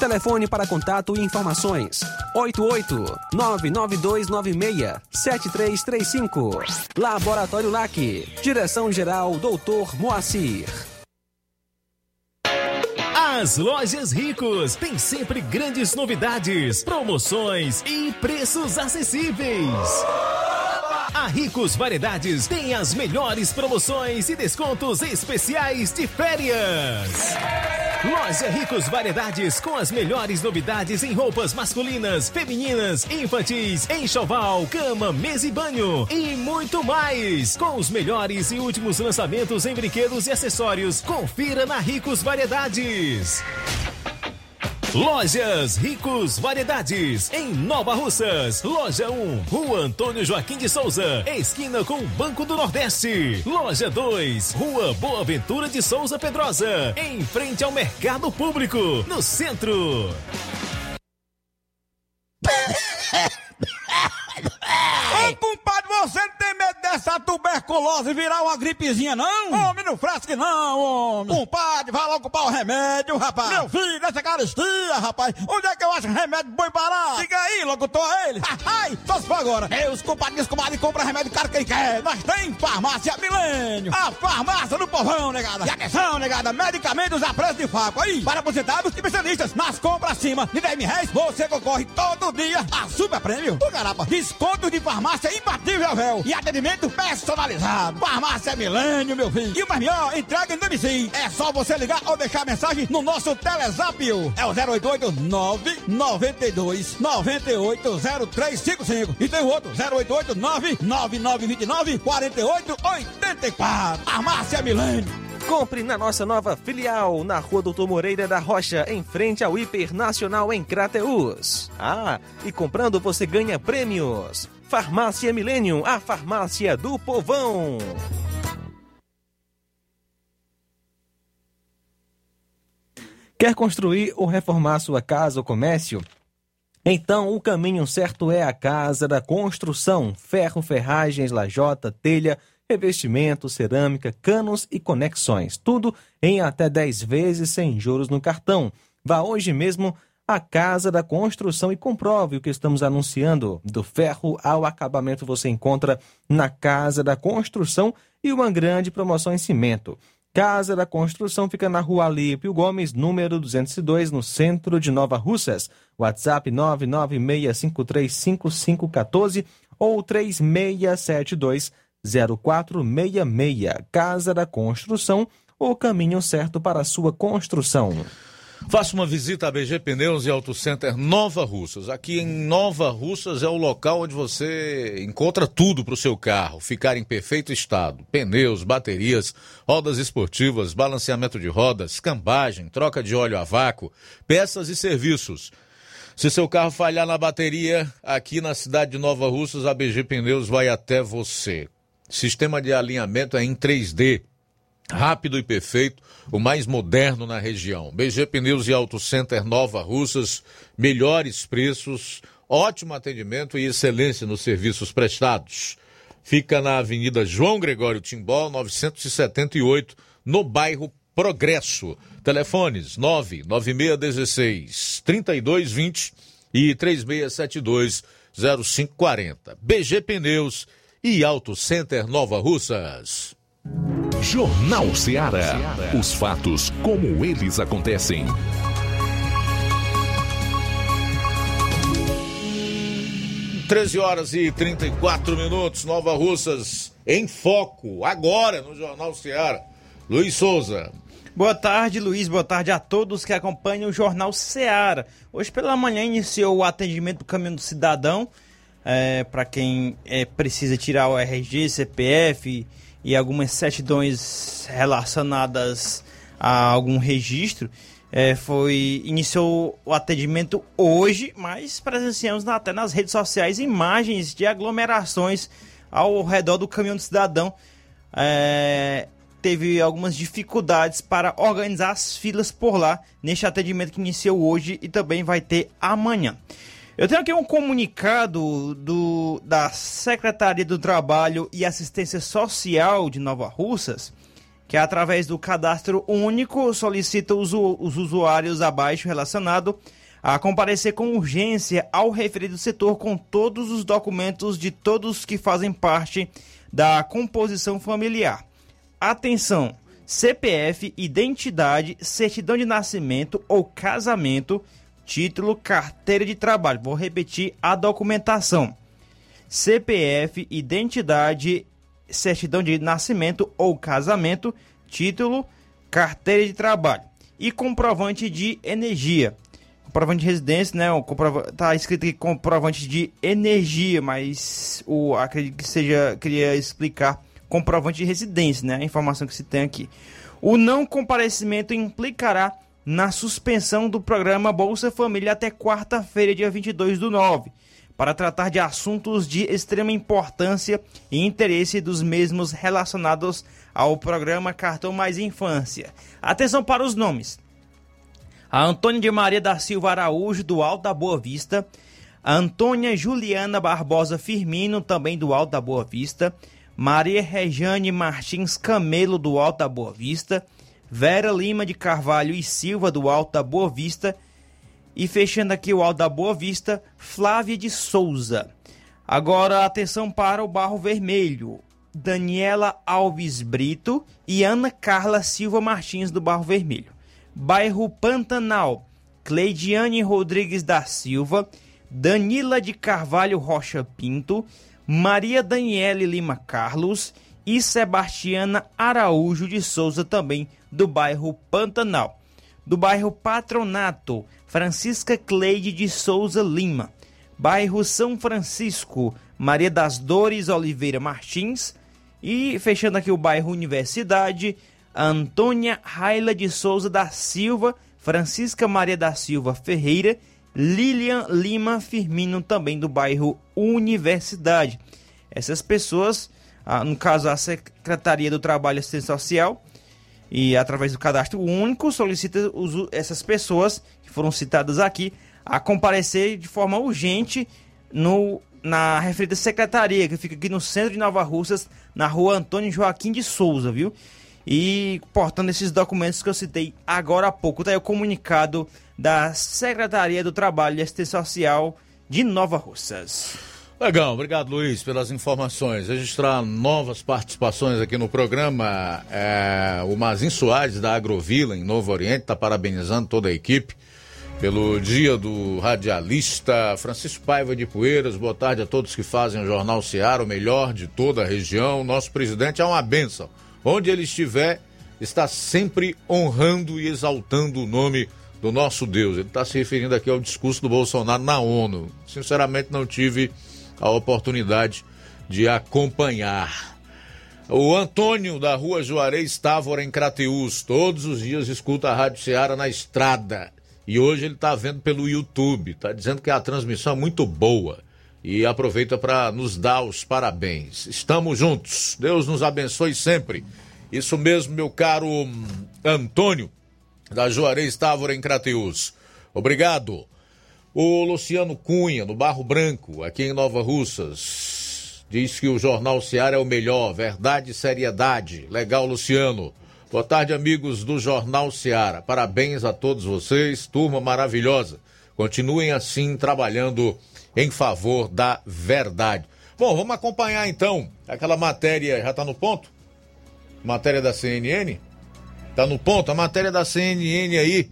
Telefone para contato e informações: 88 99296 7335. Laboratório LAC. Direção-geral Dr. Moacir. As Lojas Ricos têm sempre grandes novidades, promoções e preços acessíveis. A Ricos Variedades tem as melhores promoções e descontos especiais de férias. Loja Ricos Variedades, com as melhores novidades em roupas masculinas, femininas, infantis, enxoval, cama, mesa e banho e muito mais. Com os melhores e últimos lançamentos em brinquedos e acessórios, confira na Ricos Variedades. Lojas Ricos Variedades, em Nova Russas. Loja 1, Rua Antônio Joaquim de Souza, esquina com o Banco do Nordeste. Loja 2, Rua Boa Ventura de Souza Pedrosa, em frente ao Mercado Público, no centro. Ô, compadre, você não tem medo dessa tuberculose virar uma gripezinha, não? Homem, não fresque não, homem. Compadre, vai logo comprar o remédio, rapaz. Meu filho, nessa caristia, rapaz. Onde é que eu acho remédio bom parar? Diga aí, locutor, ele. Ai, só se for agora. É, os compadres, compadre, compra remédio caro que ele quer. Nós tem farmácia Milênio. A farmácia do povão, negada. E atenção, negada, medicamentos a preço de faca. Aí, para aposentados e especialistas. Nas compras acima de R$10 mil, você concorre todo dia a super prêmio. Ô, garapa, desconto de farmácia imbatível, véu. E atendimento personalizado. terceirizado. Farmácia Milênio, meu filho. E o mais melhor, entrega em domicílio. É só você ligar ou deixar mensagem no nosso Telezap. É o 088-992-980355. E tem o outro, 088-99929-4884. Farmácia Milênio. Compre na nossa nova filial, na Rua Doutor Moreira da Rocha, em frente ao Hiper Nacional em Crateús. Ah, e comprando você ganha prêmios. Farmácia Milênio, a farmácia do povão. Quer construir ou reformar sua casa ou comércio? Então, o caminho certo é a Casa da Construção. Ferro, ferragens, lajota, telha, revestimento, cerâmica, canos e conexões. Tudo em até 10 vezes sem juros no cartão. Vá hoje mesmo à Casa da Construção e comprove o que estamos anunciando. Do ferro ao acabamento você encontra na Casa da Construção e uma grande promoção em cimento. Casa da Construção fica na Rua Alípio Gomes, número 202, no centro de Nova Russas. WhatsApp 996535514 ou 3672 0466. Casa da Construção, o caminho certo para a sua construção. Faça uma visita à BG Pneus e Auto Center Nova Russas. Aqui em Nova Russas é o local onde você encontra tudo para o seu carro ficar em perfeito estado. Pneus, baterias, rodas esportivas, balanceamento de rodas, cambagem, troca de óleo a vácuo, peças e serviços. Se seu carro falhar na bateria, aqui na cidade de Nova Russas, a BG Pneus vai até você. Sistema de alinhamento é em 3D, rápido e perfeito, o mais moderno na região. BG Pneus e Auto Center Nova Russas, melhores preços, ótimo atendimento e excelência nos serviços prestados. Fica na Avenida João Gregório Timbó, 978, no bairro Progresso. Telefones 99616-3220 e 3672-0540. BG Pneus e Auto Center Nova Russas. Jornal Seara. Os fatos como eles acontecem. Treze horas e 34 minutos, Nova Russas em foco, agora no Jornal Seara. Luiz Souza. Boa tarde, Luiz. Boa tarde a todos que acompanham o Jornal Seara. Hoje pela manhã iniciou o atendimento do Caminhão do Cidadão. Para quem precisa tirar o RG, CPF e algumas certidões relacionadas a algum registro, iniciou o atendimento hoje, mas presenciamos até nas redes sociais imagens de aglomerações ao redor do Caminhão do Cidadão. Teve algumas dificuldades para organizar as filas por lá, neste atendimento que iniciou hoje e também vai ter amanhã. Eu tenho aqui um comunicado da Secretaria do Trabalho e Assistência Social de Nova Russas, que através do cadastro único solicita os usuários abaixo relacionado a comparecer com urgência ao referido setor com todos os documentos de todos que fazem parte da composição familiar. Atenção, CPF, identidade, certidão de nascimento ou casamento, título, carteira de trabalho. Vou repetir a documentação. CPF, identidade, certidão de nascimento ou casamento, título, carteira de trabalho. E comprovante de energia. Comprovante de residência, né? Tá escrito aqui comprovante de energia, mas acredito que seja, queria explicar comprovante de residência, né? A informação que se tem aqui. O não comparecimento implicará na suspensão do programa Bolsa Família até quarta-feira, dia 22/9, para tratar de assuntos de extrema importância e interesse dos mesmos relacionados ao programa Cartão Mais Infância. Atenção para os nomes. A Antônia de Maria da Silva Araújo, do Alto da Boa Vista. A Antônia Juliana Barbosa Firmino, também do Alto da Boa Vista. Maria Rejane Martins Camelo, do Alto da Boa Vista. Vera Lima de Carvalho e Silva, do Alto da Boa Vista. E fechando aqui o Alto da Boa Vista, Flávia de Souza. Agora, atenção para o Barro Vermelho. Daniela Alves Brito e Ana Carla Silva Martins, do Barro Vermelho. Bairro Pantanal, Cleidiane Rodrigues da Silva, Danila de Carvalho Rocha Pinto, Maria Daniele Lima Carlos e Sebastiana Araújo de Souza, também do bairro Pantanal. Do bairro Patronato, Francisca Cleide de Souza Lima. Bairro São Francisco, Maria das Dores Oliveira Martins. E fechando aqui o bairro Universidade, Antônia Raila de Souza da Silva, Francisca Maria da Silva Ferreira, Lilian Lima Firmino, também do bairro Universidade. Essas pessoas, no caso a Secretaria do Trabalho e Assistência Social, e através do Cadastro Único, solicita essas pessoas que foram citadas aqui a comparecer de forma urgente na referida secretaria, que fica aqui no centro de Nova Russas, na rua Antônio Joaquim de Souza, viu? E portando esses documentos que eu citei agora há pouco. Está aí o comunicado da Secretaria do Trabalho e Assistência Social de Nova Russas. Legal, obrigado, Luiz, pelas informações. Registrar novas participações aqui no programa. O Mazin Soares, da Agrovila, em Novo Oriente, está parabenizando toda a equipe pelo Dia do Radialista. Francisco Paiva de Poeiras, boa tarde a todos que fazem o Jornal Seara, o melhor de toda a região. Nosso presidente é uma bênção. Onde ele estiver, está sempre honrando e exaltando o nome do nosso Deus. Ele está se referindo aqui ao discurso do Bolsonaro na ONU. Sinceramente, não tive a oportunidade de acompanhar. O Antônio, da rua Juarez Távora, em Crateús, todos os dias escuta a Rádio Ceará na estrada. E hoje ele está vendo pelo YouTube, está dizendo que a transmissão é muito boa e aproveita para nos dar os parabéns. Estamos juntos, Deus nos abençoe sempre. Isso mesmo, meu caro Antônio, da Juarez Távora, em Crateús. Obrigado. O Luciano Cunha, do Barro Branco, aqui em Nova Russas, diz que o Jornal Seara é o melhor, verdade e seriedade. Legal, Luciano. Boa tarde, amigos do Jornal Seara. Parabéns a todos vocês, turma maravilhosa. Continuem assim, trabalhando em favor da verdade. Bom, vamos acompanhar então aquela matéria, já está no ponto? Matéria da CNN? Está no ponto, a matéria da CNN aí,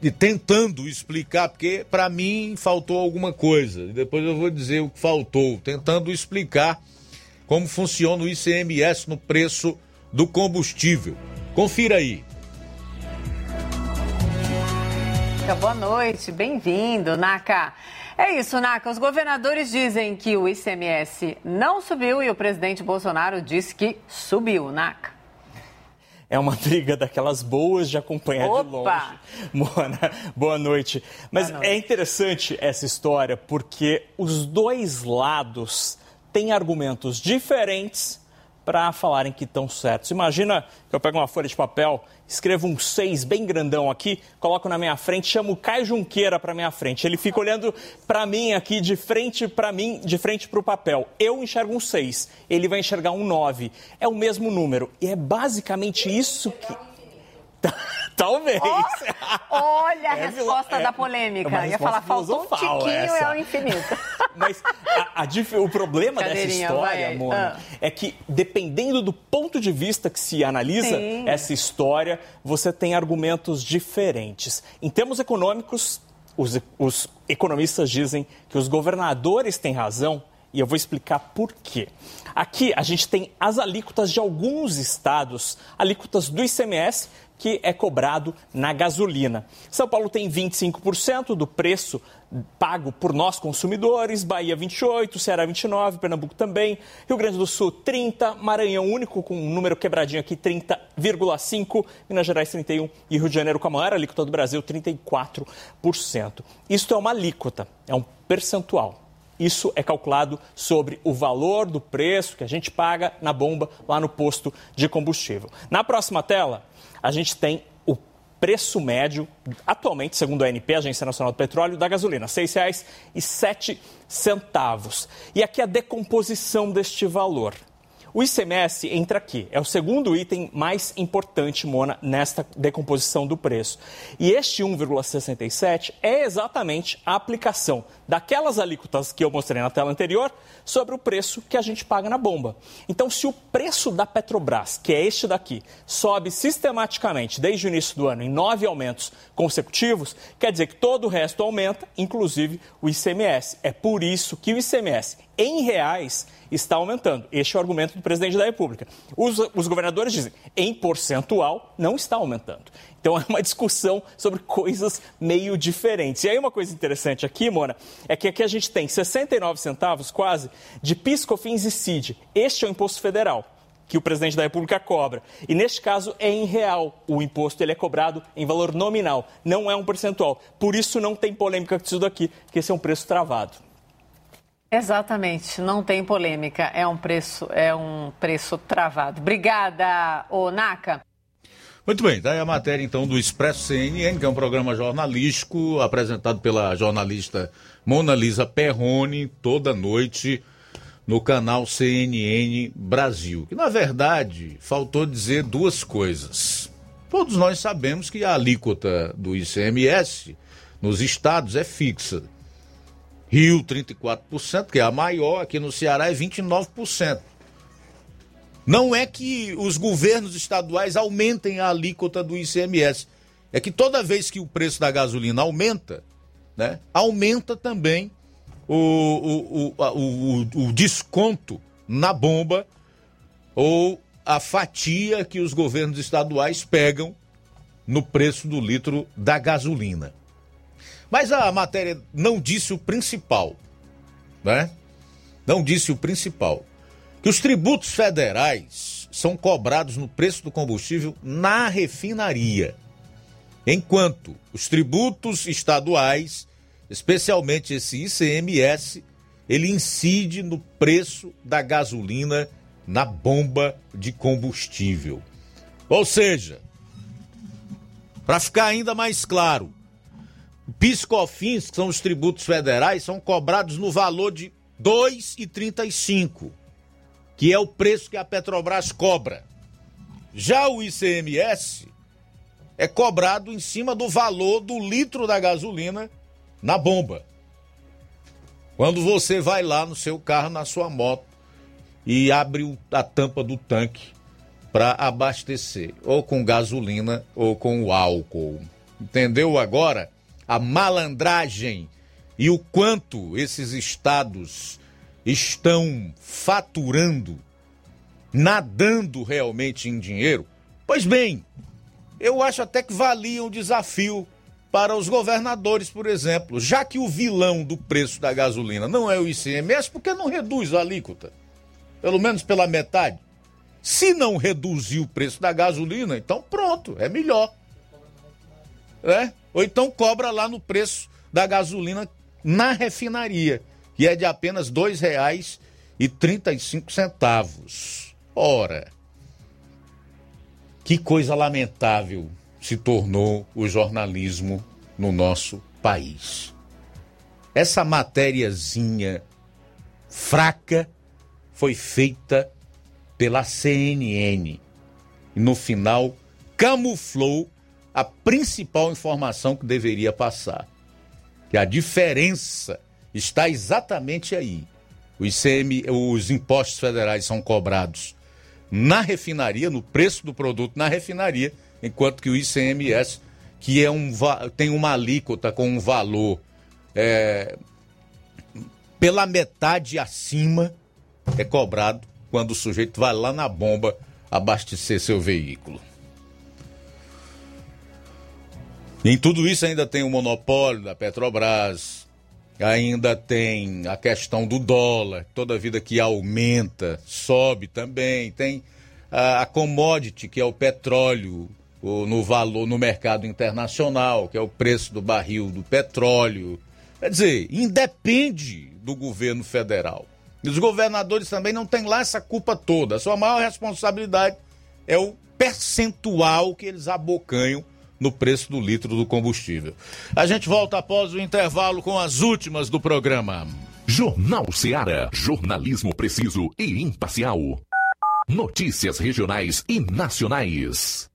e tentando explicar, porque para mim faltou alguma coisa, e depois eu vou dizer o que faltou, tentando explicar como funciona o ICMS no preço do combustível. Confira aí. Boa noite, bem-vindo, Naka. É isso, Naka, os governadores dizem que o ICMS não subiu e o presidente Bolsonaro diz que subiu, Naka. É uma briga daquelas boas de acompanhar de longe. Mona, boa noite. Mas boa noite. É interessante essa história porque os dois lados têm argumentos diferentes para falarem que estão certos. Imagina que eu pego uma folha de papel, escrevo um 6 bem grandão aqui, coloco na minha frente, chamo o Caio Junqueira para minha frente. Ele fica olhando para mim aqui, de frente para mim, de frente para o papel. Eu enxergo um 6, ele vai enxergar um 9. É o mesmo número. E é basicamente isso que... Talvez. Oh, olha a resposta da polêmica. Eu ia falar, faltou um tiquinho essa. É ao infinito. Mas o problema dessa história, Mona, é que dependendo do ponto de vista que se analisa essa história, você tem argumentos diferentes. Em termos econômicos, os economistas dizem que os governadores têm razão. E eu vou explicar por quê. Aqui a gente tem as alíquotas de alguns estados, alíquotas do ICMS, que é cobrado na gasolina. São Paulo tem 25% do preço pago por nós consumidores, Bahia 28%, Ceará 29%, Pernambuco também, Rio Grande do Sul 30%, Maranhão único com um número quebradinho aqui 30,5%, Minas Gerais 31% e Rio de Janeiro com a maior alíquota do Brasil 34%. Isto é uma alíquota, é um percentual. Isso é calculado sobre o valor do preço que a gente paga na bomba lá no posto de combustível. Na próxima tela, a gente tem o preço médio, atualmente, segundo a ANP, Agência Nacional do Petróleo, da gasolina, R$ 6,07. E aqui a decomposição deste valor. O ICMS entra aqui, é o segundo item mais importante, Mona, nesta decomposição do preço. E este 1,67 é exatamente a aplicação daquelas alíquotas que eu mostrei na tela anterior sobre o preço que a gente paga na bomba. Então, se o preço da Petrobras, que é este daqui, sobe sistematicamente desde o início do ano em 9 aumentos consecutivos, quer dizer que todo o resto aumenta, inclusive o ICMS. É por isso que o ICMS em reais está aumentando. Este é o argumento do presidente da República. Os governadores dizem, em percentual, não está aumentando. Então é uma discussão sobre coisas meio diferentes. E aí uma coisa interessante aqui, Mona, é que aqui a gente tem 69 centavos quase de PIS, COFINS e CID. Este é o imposto federal que o presidente da República cobra. E neste caso é em real. O imposto ele é cobrado em valor nominal, não é um percentual. Por isso não tem polêmica com isso daqui, porque esse é um preço travado. Exatamente, não tem polêmica, é um preço travado. Obrigada, Naka. Muito bem, daí a matéria então do Expresso CNN, que é um programa jornalístico apresentado pela jornalista Mona Lisa Perrone, toda noite no canal CNN Brasil. Que na verdade faltou dizer duas coisas. Todos nós sabemos que a alíquota do ICMS nos estados é fixa. Rio, 34%, que é a maior, aqui no Ceará é 29%. Não é que os governos estaduais aumentem a alíquota do ICMS, é que toda vez que o preço da gasolina aumenta, né, aumenta também o desconto na bomba ou a fatia que os governos estaduais pegam no preço do litro da gasolina. Mas a matéria não disse o principal, né? Não disse o principal. Que os tributos federais são cobrados no preço do combustível na refinaria, enquanto os tributos estaduais, especialmente esse ICMS, ele incide no preço da gasolina na bomba de combustível. Ou seja, para ficar ainda mais claro, PIS, COFINS, que são os tributos federais, são cobrados no valor de R$ 2,35, que é o preço que a Petrobras cobra. Já o ICMS é cobrado em cima do valor do litro da gasolina na bomba. Quando você vai lá no seu carro, na sua moto, e abre a tampa do tanque para abastecer, ou com gasolina ou com o álcool. Entendeu agora a malandragem e o quanto esses estados estão faturando, nadando realmente em dinheiro? Pois bem, eu acho até que valia um desafio para os governadores, por exemplo. Já que o vilão do preço da gasolina não é o ICMS, por que não reduz a alíquota? Pelo menos pela metade. Se não reduzir o preço da gasolina, então pronto, é melhor. É? Ou então cobra lá no preço da gasolina na refinaria, que é de apenas R$ 2,35. Ora, que coisa lamentável se tornou o jornalismo no nosso país. Essa matériazinha fraca foi feita pela CNN e no final camuflou a principal informação que deveria passar, que a diferença está exatamente aí. Os impostos federais são cobrados na refinaria, no preço do produto na refinaria, enquanto que o ICMS, que é tem uma alíquota com um valor pela metade acima, é cobrado quando o sujeito vai lá na bomba abastecer seu veículo. Em tudo isso ainda tem o monopólio da Petrobras, ainda tem a questão do dólar, toda vida que aumenta, sobe também, tem a commodity, que é o petróleo, no valor no mercado internacional, que é o preço do barril do petróleo. Quer dizer, independe do governo federal. E os governadores também não têm lá essa culpa toda. A sua maior responsabilidade é o percentual que eles abocanham no preço do litro do combustível. A gente volta após o intervalo com as últimas do programa. Jornal Seara. Jornalismo preciso e imparcial. Notícias regionais e nacionais.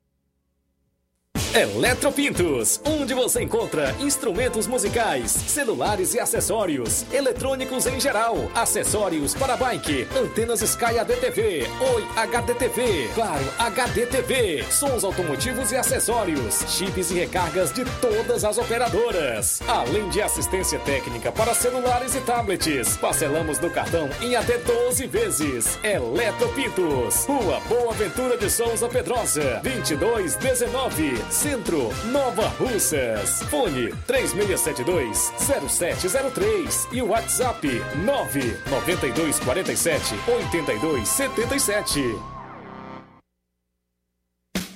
Eletropintos, onde você encontra instrumentos musicais, celulares e acessórios, eletrônicos em geral, acessórios para bike, antenas Sky ADTV, Oi HDTV, Claro HDTV, sons automotivos e acessórios, chips e recargas de todas as operadoras, além de assistência técnica para celulares e tablets. Parcelamos no cartão em até 12 vezes. Eletropintos, Rua Boa Ventura de Souza Pedrosa, 2219, Centro, Nova Russas. Fone 3672-0703 e o WhatsApp 99247-8277.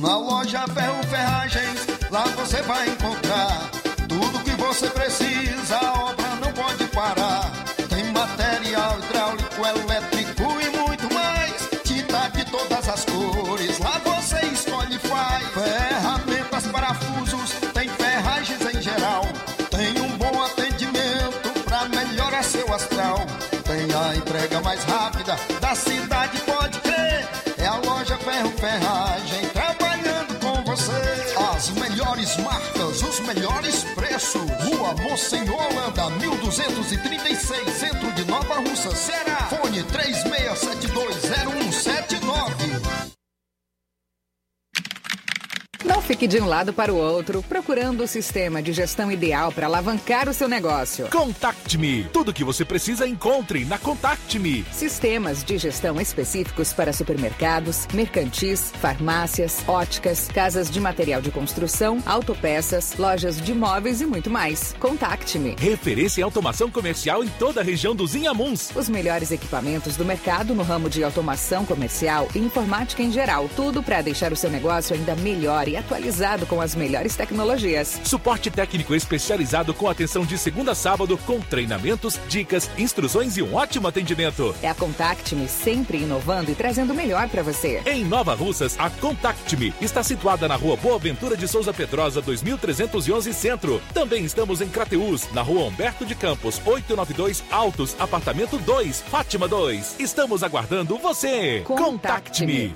Na loja Ferro Ferragens, lá você vai encontrar tudo que você precisa, a obra não pode parar. Tem material hidráulico, elétrico e muito mais, tinta de todas as cores, lá você escolhe e faz. Ferramentas, parafusos, tem ferragens em geral, tem um bom atendimento pra melhorar seu astral. Tem a entrega mais rápida da cidade, pode crer, é a loja Ferro Ferragem trabalhando com você. As melhores marcas, os melhores preços. Rua Monsenhor Holanda, 1236, Centro de Nova Russa, Ceará. Fone 36720179. Não fique de um lado para o outro, procurando o sistema de gestão ideal para alavancar o seu negócio. Contact-me. Tudo o que você precisa encontre na Contact-me. Sistemas de gestão específicos para supermercados, mercantis, farmácias, óticas, casas de material de construção, autopeças, lojas de móveis e muito mais. Contact-me. Referência em automação comercial em toda a região dos Inhamuns. Os melhores equipamentos do mercado no ramo de automação comercial e informática em geral. Tudo para deixar o seu negócio ainda melhor e atualizado com as melhores tecnologias. Suporte técnico especializado com atenção de segunda a sábado, com treinamentos, dicas, instruções e um ótimo atendimento. É a Contact-me, sempre inovando e trazendo o melhor para você. Em Nova Russas, a Contact-me está situada na Rua Boa Ventura de Souza Pedrosa, 2311 Centro. Também estamos em Crateús, na Rua Humberto de Campos, 892 Altos, apartamento 2, Fátima 2. Estamos aguardando você. Contact-me.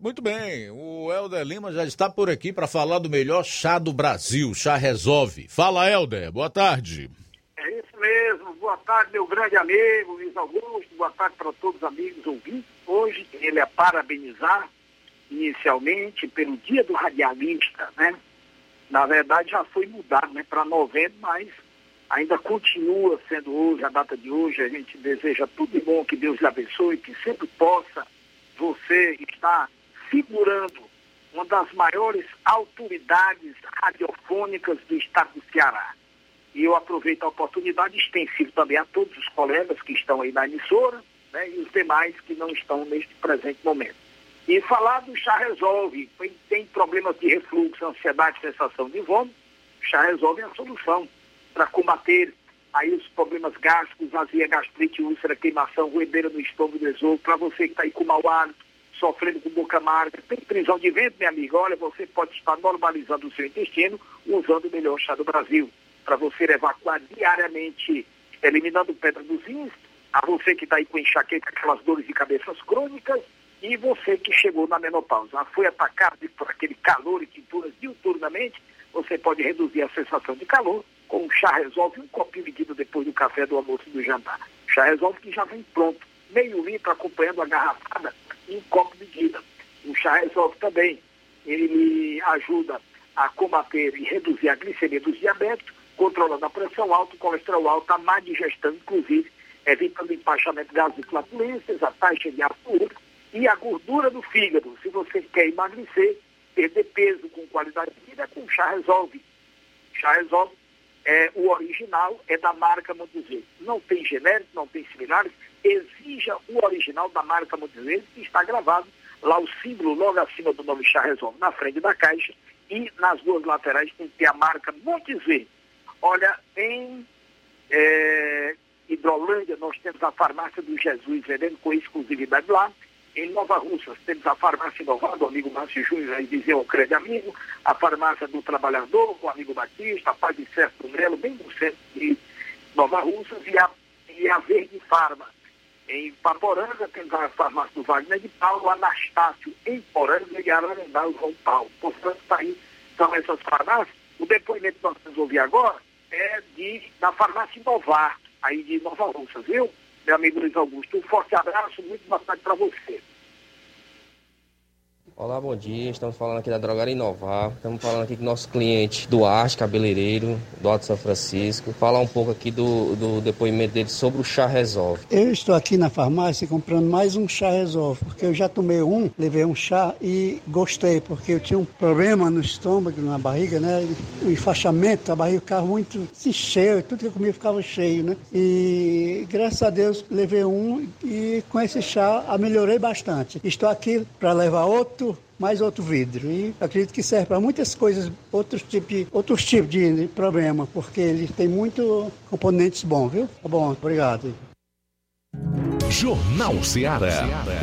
Muito bem, o Helder Lima já está por aqui para falar do melhor chá do Brasil, Chá Resolve. Fala, Helder, boa tarde. É isso mesmo, boa tarde, meu grande amigo Luiz Augusto, boa tarde para todos os amigos ouvintes. Hoje ele é parabenizar, inicialmente, pelo Dia do Radialista, né? Na verdade já foi mudado, né, para novembro, mas ainda continua sendo hoje, a data de hoje. A gente deseja tudo de bom, que Deus lhe abençoe, que sempre possa você estar figurando uma das maiores autoridades radiofônicas do estado do Ceará. E eu aproveito a oportunidade extensiva também a todos os colegas que estão aí na emissora, né, e os demais que não estão neste presente momento. E falar do Chá Resolve. Tem problemas de refluxo, ansiedade, sensação de vômito. Chá Resolve é a solução para combater aí os problemas gástricos, azia, gastrite, úlcera, queimação, roedeira no estômago do esôfago. Para você que está aí com mau hálito, sofrendo com boca amarga, tem prisão de vento, minha amiga, olha, você pode estar normalizando o seu intestino usando o melhor chá do Brasil, para você evacuar diariamente, eliminando pedra dos rins, a você que está aí com enxaqueca, aquelas dores de cabeças crônicas, e você que chegou na menopausa, foi atacado por aquele calor e quinturas diuturnamente, você pode reduzir a sensação de calor com o Chá Resolve, um copinho medido depois do café, do almoço e do jantar. Chá Resolve que já vem pronto, meio litro acompanhando a garrafada e um copo medida. O Chá Resolve também, ele ajuda a combater e reduzir a glicemia dos diabéticos, controlando a pressão alta, o colesterol alto, a má digestão, inclusive, evitando o empachamento de gases e flatulências, a taxa de ácido úrico e a gordura do fígado. Se você quer emagrecer, perder peso com qualidade de vida, é com o Chá Resolve. Chá Resolve é o original, é da marca Montesel. Não tem genérico, não tem similares. Exija o original da marca Montesel, que está gravado lá o símbolo logo acima do nome Chá Resolve, na frente da caixa, e nas duas laterais tem que ter a marca Montesel. Olha, em Hidrolândia nós temos a farmácia do Jesus, vendendo com exclusividade lá. Em Nova Russas temos a farmácia Nova do amigo Márcio Júnior, aí dizia o grande amigo, a farmácia do Trabalhador, com o amigo Batista, a Paz de Certo do Melo, bem no centro de Nova Russas, e a Verde Farma. Em Paporanga temos a farmácia do Wagner de Paulo, Anastácio em Poranga e Ararendá, o João Paulo. Portanto, tá aí, são essas farmácias. O depoimento que nós vamos ouvir agora é da farmácia Inovar, aí de Nova Russas, viu? Meu amigo Luiz Augusto, um forte abraço, muito boa tarde para você. Olá, bom dia, estamos falando aqui da Drogaria Inovar, estamos falando aqui com o nosso cliente Duarte, cabeleireiro do Alto São Francisco, falar um pouco aqui do depoimento dele sobre o Chá Resolve. Eu estou aqui na farmácia comprando mais um Chá Resolve, porque eu já tomei um, levei um chá e gostei, porque eu tinha um problema no estômago, na barriga, né, o enfaixamento, a barriga ficava muito, se cheia, tudo que eu comia ficava cheio, né, e graças a Deus levei um e com esse chá melhorei bastante. Estou aqui para levar mais outro vidro, e acredito que serve para muitas coisas, outros tipos de problema, porque ele tem muitos componentes bons, viu? Tá bom, obrigado. Jornal Seara.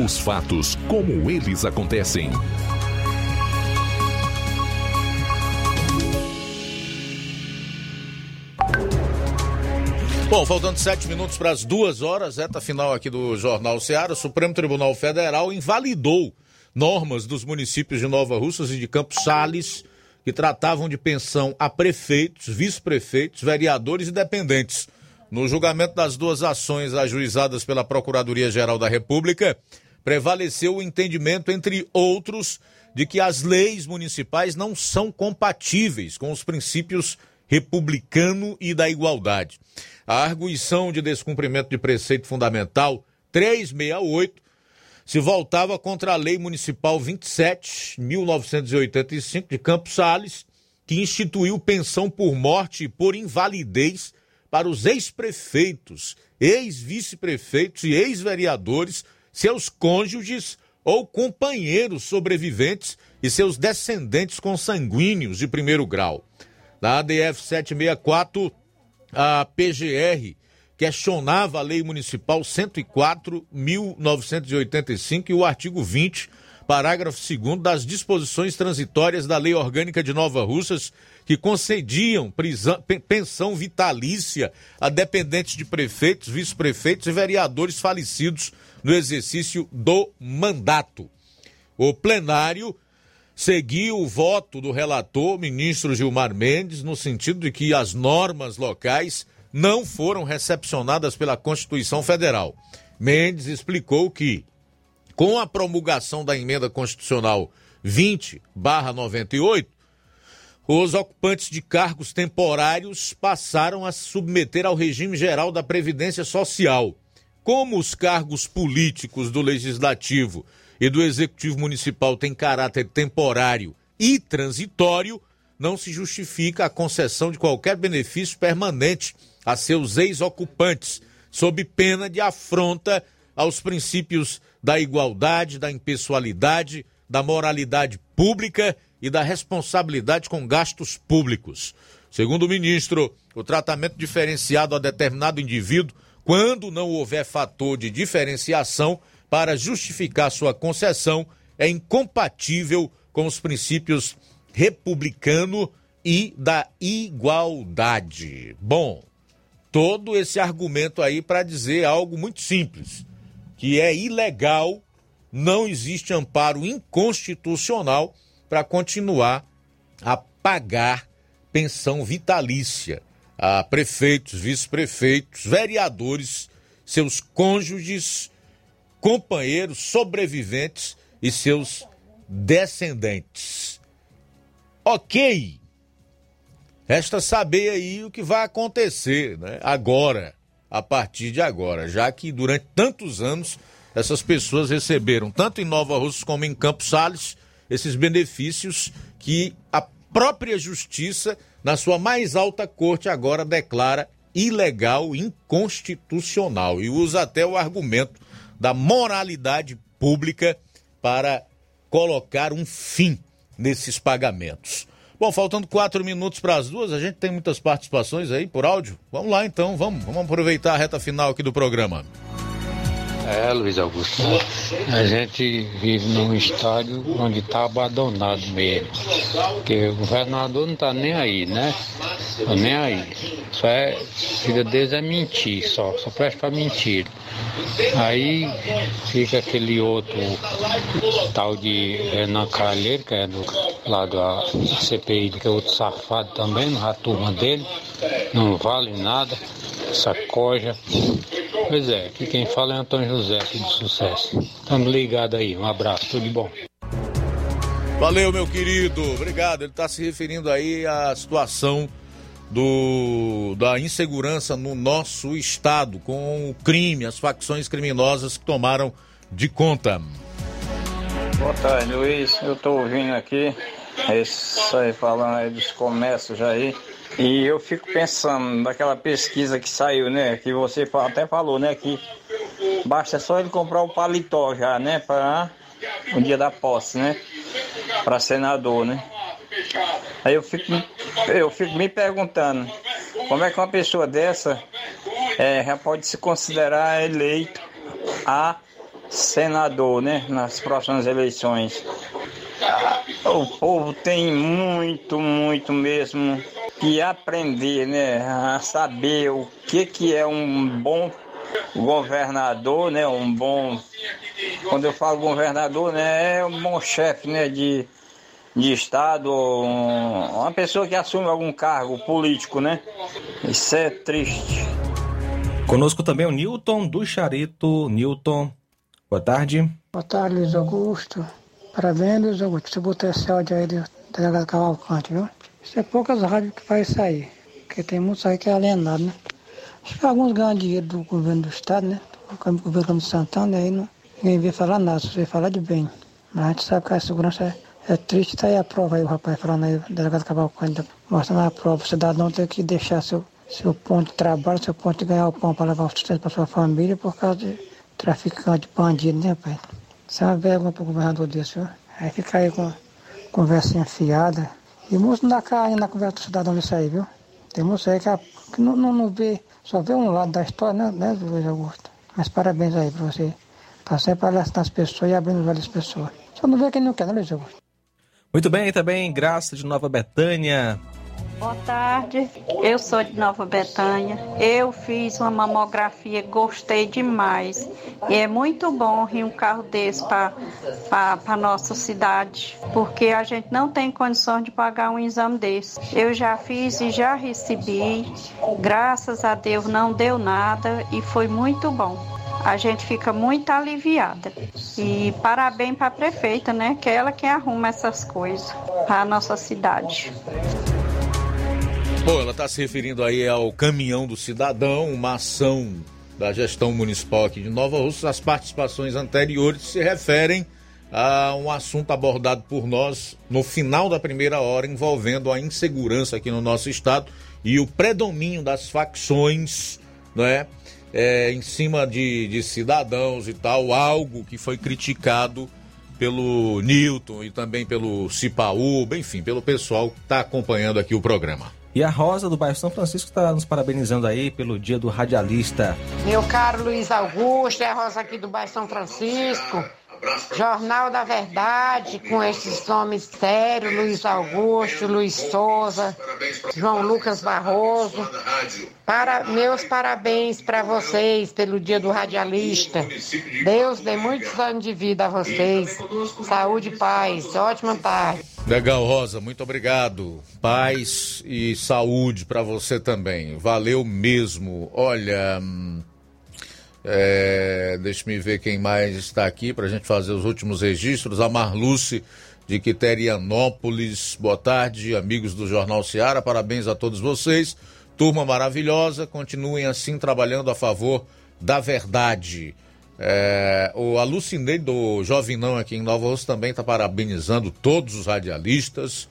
Os fatos como eles acontecem. Bom, faltando 7 minutos para as 2 horas, reta final aqui do Jornal Seara. O Supremo Tribunal Federal invalidou normas dos municípios de Nova Russas e de Campos Sales, que tratavam de pensão a prefeitos, vice-prefeitos, vereadores e dependentes. No julgamento das 2 ações ajuizadas pela Procuradoria-Geral da República, prevaleceu o entendimento, entre outros, de que as leis municipais não são compatíveis com os princípios republicano e da igualdade. A arguição de descumprimento de preceito fundamental 368 se voltava contra a Lei Municipal 27.985 de Campos Sales, que instituiu pensão por morte e por invalidez para os ex-prefeitos, ex-vice-prefeitos e ex-vereadores, seus cônjuges ou companheiros sobreviventes e seus descendentes consanguíneos de primeiro grau. Na ADF 764, a PGR questionava a Lei Municipal 104.985 e o artigo 20, parágrafo 2º, das disposições transitórias da Lei Orgânica de Nova Russas, que concediam pensão vitalícia a dependentes de prefeitos, vice-prefeitos e vereadores falecidos no exercício do mandato. O plenário seguiu o voto do relator, ministro Gilmar Mendes, no sentido de que as normas locais não foram recepcionadas pela Constituição Federal. Mendes explicou que, com a promulgação da emenda constitucional 20/98, os ocupantes de cargos temporários passaram a se submeter ao regime geral da Previdência Social. Como os cargos políticos do Legislativo e do Executivo Municipal têm caráter temporário e transitório, não se justifica a concessão de qualquer benefício permanente a seus ex-ocupantes, sob pena de afronta aos princípios da igualdade, da impessoalidade, da moralidade pública e da responsabilidade com gastos públicos. Segundo o ministro, o tratamento diferenciado a determinado indivíduo, quando não houver fator de diferenciação para justificar sua concessão, é incompatível com os princípios republicano e da igualdade. Bom, todo esse argumento aí para dizer algo muito simples, que é ilegal, não existe amparo inconstitucional para continuar a pagar pensão vitalícia a prefeitos, vice-prefeitos, vereadores, seus cônjuges, companheiros, sobreviventes e seus descendentes. Ok, resta saber aí o que vai acontecer, né? Agora, a partir de agora, já que durante tantos anos essas pessoas receberam, tanto em Nova Russas como em Campos Sales, esses benefícios que a própria justiça, na sua mais alta corte, agora declara ilegal, inconstitucional, e usa até o argumento da moralidade pública para colocar um fim nesses pagamentos. Bom, faltando 4 minutos para as 2, a gente tem muitas participações aí por áudio. Vamos lá então, vamos aproveitar a reta final aqui do programa. É, Luiz Augusto, a gente vive num estádio onde está abandonado mesmo, porque o governador não está nem aí, né? Tá nem aí. Só é, filha deles é mentir, só presta para mentir. Aí fica aquele outro tal de Renan Calheiro, que é do lado da CPI, que é outro safado também, na turma dele, não vale nada, sacoja. Pois é, aqui quem fala é Antônio José, aqui do Sucesso. Estamos ligados aí, um abraço, tudo de bom. Valeu, meu querido, obrigado. Ele está se referindo aí à situação da insegurança no nosso estado, com o crime, as facções criminosas que tomaram de conta. Boa tarde, Luiz. Eu estou ouvindo aqui, isso aí falando aí dos comércios aí. E eu fico pensando naquela pesquisa que saiu, né? Que você até falou, né? Que basta só ele comprar o paletó já, né? Para o dia da posse, né? Para senador, né? Aí eu fico me perguntando como é que uma pessoa dessa já pode se considerar eleito a senador, né? Nas próximas eleições. O povo tem muito mesmo que aprender, né, a saber o que é um bom governador, né, um bom, quando eu falo governador, né, é um bom chefe, né, de estado, uma pessoa que assume algum cargo político, né, isso é triste. Conosco também o Newton do Charito. Newton, boa tarde. Boa tarde, Luiz Augusto, parabéns, Luiz Augusto, você botou esse áudio aí do delegado Cavalcante, viu? Isso é poucas rádios que faz isso aí, porque tem muitos aí que é alienado, né? Acho que alguns ganham dinheiro do governo do estado, né? Do governo de Santana, e aí não, ninguém vê falar nada, só vê falar de bem. Mas a gente sabe que a segurança é triste, tá aí a prova aí, o rapaz falando aí, o delegado Cavalcante, mostrando a prova. O cidadão tem que deixar seu ponto de trabalho, seu ponto de ganhar o pão para levar o sustento para sua família por causa de traficante, bandido, né, pai? Isso é uma vergonha para o governador desse, viu? Aí fica aí com conversa enfiada. E muitos não dá carne na conversa do cidadão disso aí, viu? Tem muitos aí que não vê, só vê um lado da história, né, Luiz Augusto? Mas parabéns aí pra você. Tá sempre alertando as pessoas e abrindo os olhos das pessoas. Só não vê quem não quer, né, Luiz Augusto? Muito bem, também Graça de Nova Betânia. Boa tarde, eu sou de Nova Betânia. Eu fiz uma mamografia, gostei demais. E é muito bom vir um carro desse para a nossa cidade, porque a gente não tem condições de pagar um exame desse. Eu já fiz e já recebi. Graças a Deus não deu nada e foi muito bom. A gente fica muito aliviada. E parabéns para a prefeita, né? Que é ela que arruma essas coisas para a nossa cidade. Bom, ela está se referindo aí ao Caminhão do Cidadão, uma ação da gestão municipal aqui de Nova Russas. As participações anteriores se referem a um assunto abordado por nós no final da primeira hora, envolvendo a insegurança aqui no nosso estado e o predomínio das facções, né, em cima de cidadãos e tal, algo que foi criticado pelo Newton e também pelo Cipaúba, enfim, pelo pessoal que está acompanhando aqui o programa. E a Rosa, do bairro São Francisco, está nos parabenizando aí pelo Dia do Radialista. Meu caro Luiz Augusto, é a Rosa aqui do bairro São Francisco. Jornal da Verdade, com esses nomes sérios, Luiz Augusto, Luiz Souza, João Lucas Barroso. Meus parabéns para vocês pelo Dia do Radialista. Deus dê muitos anos de vida a vocês. Saúde e paz. Ótima tarde. Legal, Rosa. Muito obrigado. Paz e saúde para você também. Valeu mesmo. Olha... deixa-me ver quem mais está aqui para a gente fazer os últimos registros. A Marluce de Quiterianópolis, boa tarde, amigos do Jornal Seara, parabéns a todos vocês, turma maravilhosa, continuem assim trabalhando a favor da verdade. O Alucinei do Jovinão aqui em Nova Russa também está parabenizando todos os radialistas.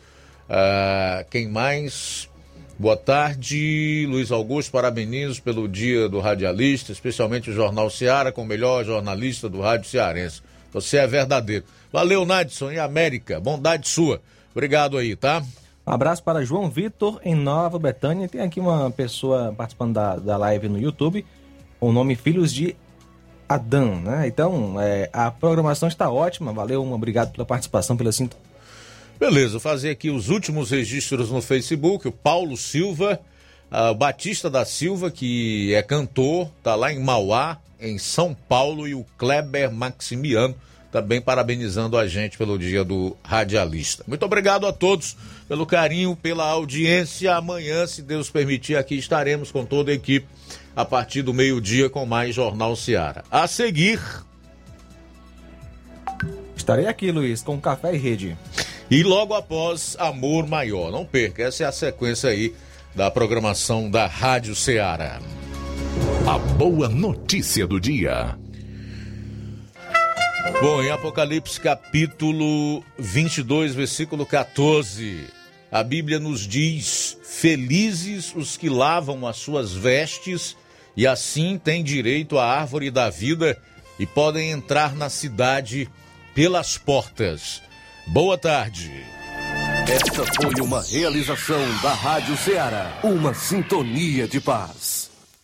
Quem mais? Boa tarde, Luiz Augusto, parabenizo pelo Dia do Radialista, especialmente o Jornal Seara, com o melhor jornalista do rádio cearense. Você é verdadeiro. Valeu, Nadson, e América, bondade sua. Obrigado aí, tá? Um abraço para João Vitor, em Nova Betânia. Tem aqui uma pessoa participando da live no YouTube, o nome Filhos de Adão, né? Então, a programação está ótima, valeu, obrigado pela participação, pela sintonia. Beleza, vou fazer aqui os últimos registros no Facebook. O Paulo Silva, o Batista da Silva, que é cantor, está lá em Mauá, em São Paulo, e o Kleber Maximiano também parabenizando a gente pelo Dia do Radialista. Muito obrigado a todos pelo carinho, pela audiência. Amanhã, se Deus permitir, aqui estaremos com toda a equipe a partir do meio-dia com mais Jornal Seara. A seguir... estarei aqui, Luiz, com Café e Rede. E logo após, Amor Maior. Não perca, essa é a sequência aí da programação da Rádio Ceará. A boa notícia do dia. Bom, em Apocalipse capítulo 22, versículo 14, a Bíblia nos diz: felizes os que lavam as suas vestes e assim têm direito à árvore da vida e podem entrar na cidade pelas portas. Boa tarde. Esta foi uma realização da Rádio Ceará, uma sintonia de paz.